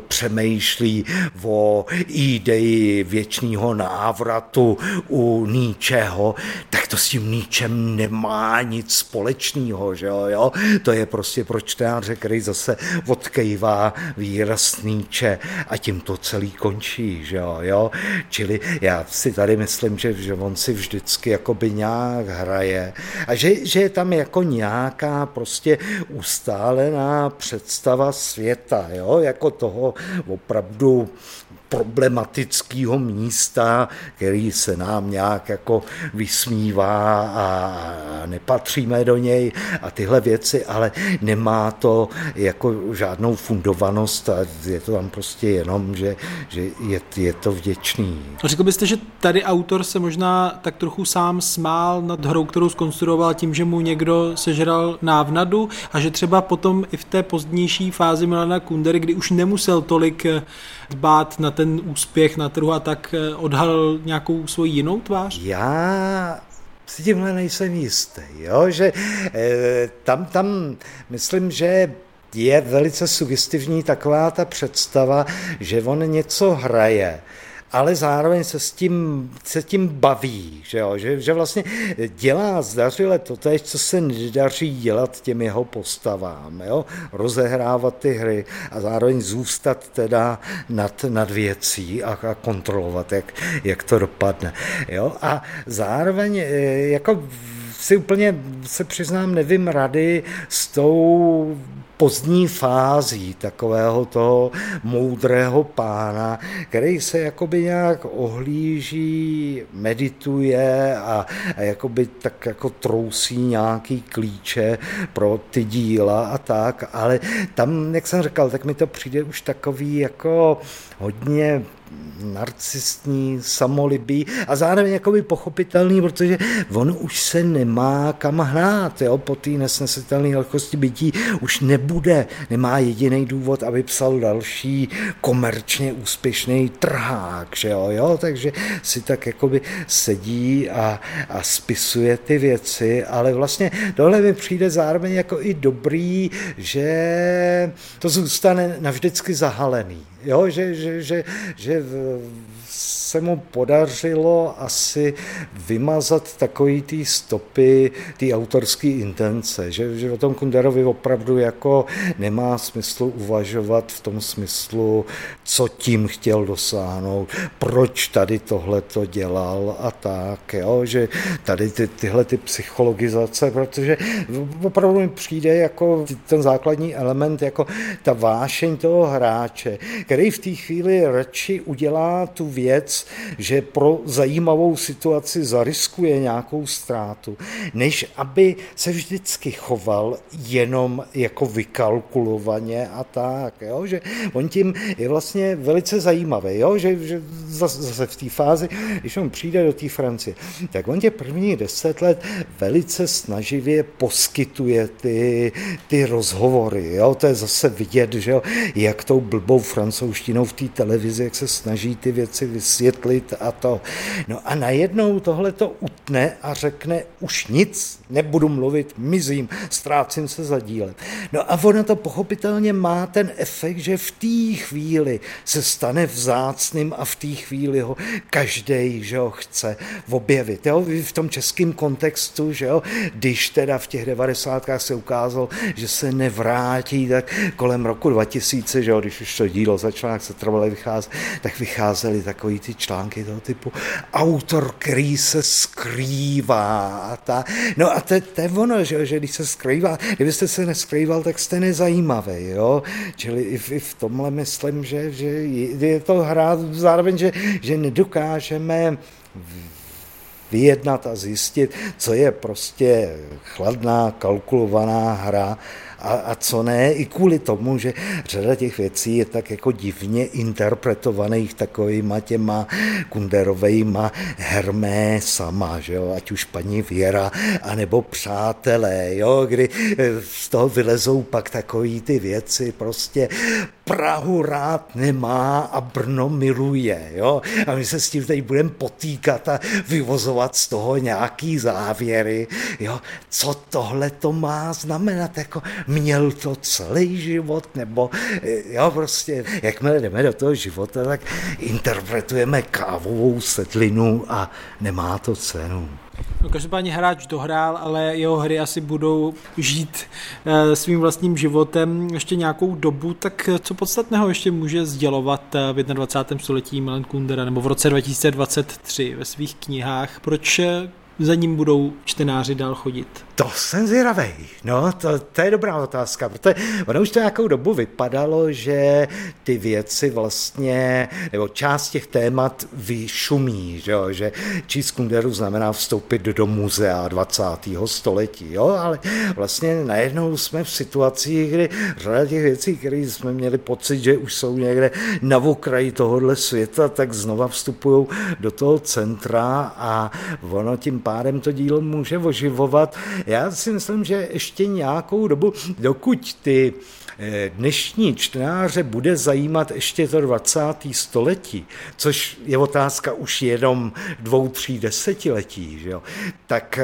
přemýšlí o ideji věčného návratu u Nietzscheho, tak to s tím Nietzschem nemá nic společného, že jo? To je prostě pro čtenáře, který zase odkejvá výraz Nietzsche a tím to celý končí, že jo? Čili já si tady myslím, že on si vždycky jakoby nějak hraje a že je tam jako nějaká prostě ustálená představa světa, jo? Jako toho opravdu problematického místa, který se nám nějak jako vysmívá a nepatříme do něj a tyhle věci, ale nemá to jako žádnou fundovanost a je to tam prostě jenom, že je to vděčný. Řekl byste, že tady autor se možná tak trochu sám smál nad hrou, kterou zkonstruoval tím, že mu někdo sežral návnadu a že třeba potom i v té pozdnější fázi Milana Kundery, kdy už nemusel tolik dbát na ten úspěch na trhu a tak odhalil nějakou svoji jinou tvář? Já si tímhle nejsem jistý, jo? Že tam myslím, že je velice sugestivní taková ta představa, že on něco hraje, ale zároveň se s tím baví, že jo? Že vlastně dělá zdařile totéž, co se nedaří dělat těm jeho postavám, jo? Rozehrávat ty hry a zároveň zůstat teda nad věcí a kontrolovat, jak to dopadne. Jo? A zároveň jako si úplně, se přiznám, nevím rady s tou pozdní fází takového toho moudrého pána, který se jakoby nějak ohlíží, medituje a jakoby tak jako trousí nějaký klíče pro ty díla a tak, ale tam, jak jsem říkal, tak mi to přijde už takový jako hodně narcistní, samolibý a zároveň jakoby pochopitelný, protože on už se nemá kam hnát, jo? Po té nesnesitelné lehkosti bytí už nemá jediný důvod, aby psal další komerčně úspěšný trhák, že jo? Takže si tak jakoby sedí a spisuje ty věci, ale vlastně tohle mi přijde zároveň jako i dobrý, že to zůstane navždycky zahalený, jo? Že se mu podařilo asi vymazat takový ty stopy, ty autorské intence, že o tom Kunderovi opravdu jako nemá smysl uvažovat v tom smyslu, co tím chtěl dosáhnout, proč tady tohleto dělal a tak, jo? Že tady tyhle ty psychologizace, protože opravdu mi přijde jako ten základní element, jako ta vášeň toho hráče, který v té chvíli radši udělá tu věc, že pro zajímavou situaci zariskuje nějakou ztrátu, než aby se vždycky choval jenom jako vykalkulovaně a tak, jo? Že on tím je vlastně velice zajímavý, jo? Že zase v té fázi, když on přijde do té Francie, tak on tě první 10 let velice snaživě poskytuje ty rozhovory, jo? To je zase vidět, že jo? Jak tou blbou francouzštinou v té televizi, jak se snaží ty věci vysvětlit a to. No a najednou tohle to utne a řekne, už nic, nebudu mluvit, mizím, ztrácím se za dílem. No a ono to pochopitelně má ten efekt, že v té chvíli se stane vzácným a v té chvíli ho každej, že ho chce objevit. Jo? V tom českém kontextu, že jo? Když teda v těch 90. se ukázalo, že se nevrátí, tak kolem roku 2000, že jo? Když už to dílo začalo článek se trvale vycházel, tak vycházely takový ty články toho typu autor, který se skrývá. No a to je ono, že když se skrývá, kdybyste se neskrýval, tak jste nezajímavý, jo. Čili i v tomhle myslím, že je to hra zároveň, že nedokážeme vyjednat a zjistit, co je prostě chladná, kalkulovaná hra a co ne, i kvůli tomu, že řada těch věcí je tak jako divně interpretovaných takovýma těma Kunderovejma hermésama, že jo, ať už paní Věra, anebo přátelé, jo, kdy z toho vylezou pak takový ty věci prostě Prahu rád nemá a Brno miluje, jo, a my se s tím tady budeme potýkat a vyvozovat z toho nějaký závěry, jo, co tohle to má znamenat, jako měl to celý život, nebo jo, prostě, jakmile jdeme do toho života, tak interpretujeme kávovou setlinu a nemá to cenu. No, každopádně hráč dohrál, ale jeho hry asi budou žít svým vlastním životem ještě nějakou dobu, tak co podstatného ještě může sdělovat v 21. století Milan Kundera nebo v roce 2023 ve svých knihách? Proč za ním budou čtenáři dál chodit? To jsem zvědavej. No, to je dobrá otázka, protože ono už to nějakou dobu vypadalo, že ty věci vlastně, nebo část těch témat vyšumí, že číst Kunderu znamená vstoupit do muzea 20. století, jo, ale vlastně najednou jsme v situaci, kdy řada těch věcí, které jsme měli pocit, že už jsou někde na okraji tohohle světa, tak znova vstupují do toho centra a ono tím pádem to dílo může oživovat. Já si myslím, že ještě nějakou dobu, dokud ty dnešní čtenáře bude zajímat ještě to 20. století, což je otázka už jenom 2-3 desetiletí, že jo? Tak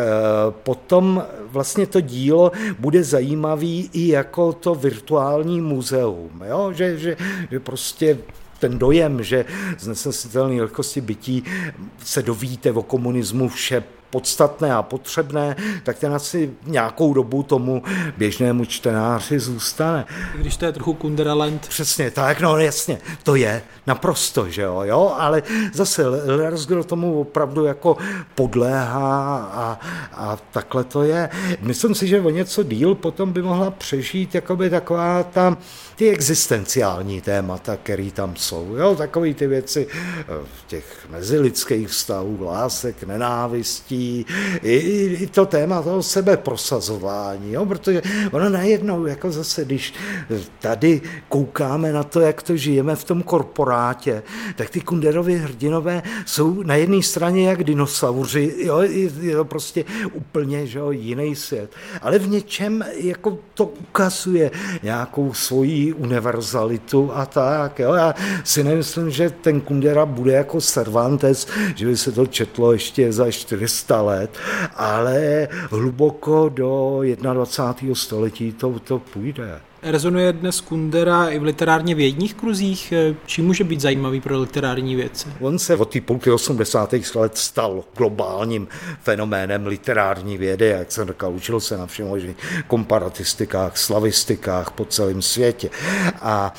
potom vlastně to dílo bude zajímavý i jako to virtuální muzeum, jo? Že prostě ten dojem, že z nesnesitelné lehkosti bytí se dovíte o komunismu vše podstatné a potřebné, tak ten asi nějakou dobu tomu běžnému čtenáři zůstane. Když to je trochu Kunderland. Přesně tak, no jasně, to je naprosto, že jo, ale zase Lersgro tomu opravdu jako podléhá a takhle to je. Myslím si, že o něco díl potom by mohla přežít jakoby taková tam ty existenciální témata, které tam jsou, jo, takový ty věci těch mezilidských vztahů, lásek, nenávistí, i to téma toho sebeprosazování, jo? Protože ono najednou, jako zase, když tady koukáme na to, jak to žijeme v tom korporátě, tak ty Kunderovy hrdinové jsou na jedné straně jak dinosauři, jo? Je to prostě úplně, že jo, jiný svět, ale v něčem jako to ukazuje nějakou svoji univerzalitu a tak, jo? Já si nemyslím, že ten Kundera bude jako Cervantes, že by se to četlo ještě za 400 let, ale hluboko do 21. století to půjde. Rezonuje dnes Kundera i v literárně vědních kruzích? Čím může být zajímavý pro literární vědce? On se od té půlky 80. let stal globálním fenoménem literární vědy, jak jsem říkal, učil se na všem možných komparatistikách, slavistikách po celém světě. A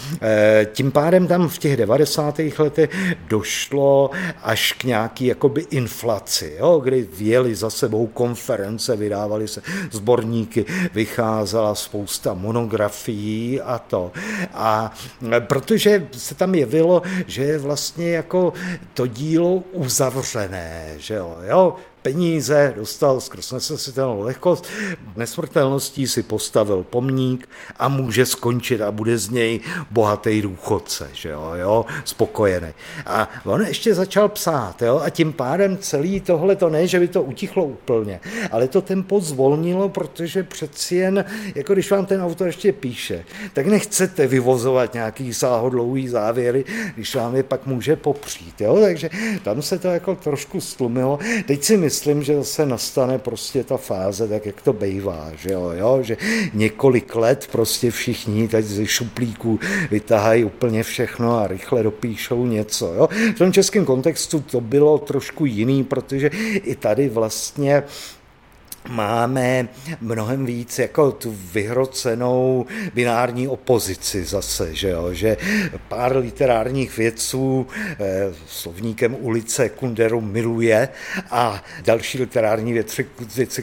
tím pádem tam v těch 90. letech došlo až k nějaký jakoby inflaci, jo, kdy vjeli za sebou konference, vydávaly se sborníky, vycházela spousta monografií, a to. A protože se tam jevilo, že je vlastně jako to dílo uzavřené, že jo? Peníze dostal skrz nesnesitelnou lehkost, nesmrtelností si postavil pomník a může skončit a bude z něj bohatý důchodce, že jo, spokojený. A on ještě začal psát, jo, a tím pádem celý tohle, to ne, že by to utichlo úplně, ale to tempo zvolnilo, protože přeci jen, jako když vám ten autor ještě píše, tak nechcete vyvozovat nějaký sáhodlouhý závěry, když vám je pak může popřít, jo, takže tam se to jako trošku stlumilo. Teď si myslím, že zase nastane prostě ta fáze, tak jak to bejvá, že jo, že několik let prostě všichni teď ze šuplíků vytahají úplně všechno a rychle dopíšou něco, jo. V tom českém kontextu to bylo trošku jiný, protože i tady vlastně máme mnohem víc jako tu vyhrocenou binární opozici zase, že jo? Že pár literárních vědců slovníkem ulice Kunderu miluje a další literární vědci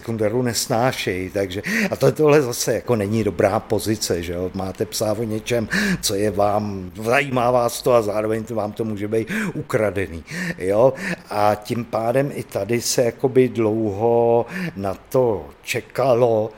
Kunderu nesnášejí, takže a tohle zase jako není dobrá pozice, že jo? Máte psát o něčem, co je vám, zajímá vás to a zároveň vám to může být ukradený, jo? A tím pádem i tady se jakoby dlouho na to čekalo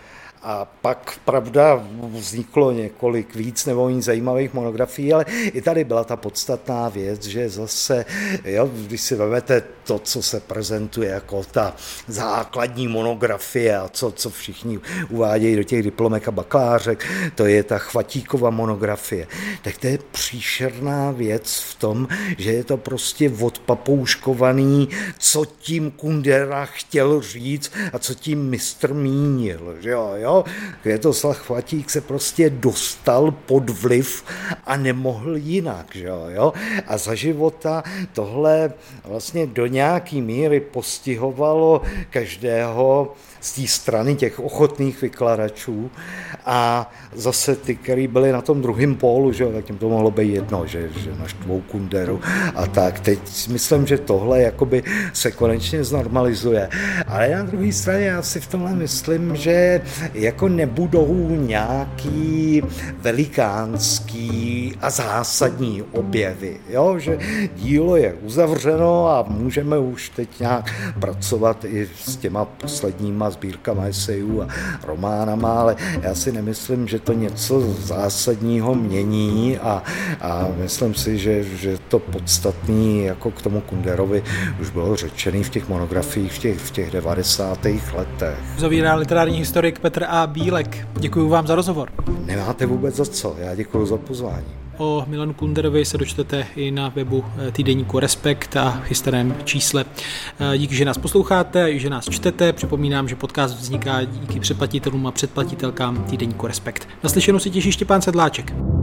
a pak, pravda, vzniklo několik víc nebo méně zajímavých monografií, ale i tady byla ta podstatná věc, že zase, jo, když si vezmete to, co se prezentuje jako ta základní monografie a co všichni uvádějí do těch diplomek a bakalářek, to je ta Chvatíkova monografie, tak to je příšerná věc v tom, že je to prostě odpapouškovaný, co tím Kundera chtěl říct a co tím mistr mínil, že jo. Květoslav Chvatík se prostě dostal pod vliv a nemohl jinak. Že jo? A za života tohle vlastně do nějaký míry postihovalo každého z té strany těch ochotných vykladačů a zase ty, který byli na tom druhém pólu, že jo, tak jim to mohlo být jedno, že naštvou Kunderu a tak. Teď myslím, že tohle jakoby se konečně znormalizuje. Ale na druhé straně já si v tomhle myslím, že jako nebudou nějaký velikánský a zásadní objevy, jo, že dílo je uzavřeno a můžeme už teď nějak pracovat i s těma posledníma sbírkama esejů a románama, ale já si nemyslím, že to něco zásadního mění a myslím si, že to podstatný jako k tomu Kunderovi už bylo řečený v těch monografiích v těch 90. letech. Zavírá literární historik Petr A. Bílek. Děkuji vám za rozhovor. Nemáte vůbec za co, já děkuji za pozvání. O Milanu Kunderovi se dočtete i na webu týdeníku Respekt a chystaném čísle. Díky, že nás posloucháte i že nás čtete. Připomínám, že podcast vzniká díky předplatitelům a předplatitelkám týdeníku Respekt. Naslyšenou se těší Štěpán Sedláček.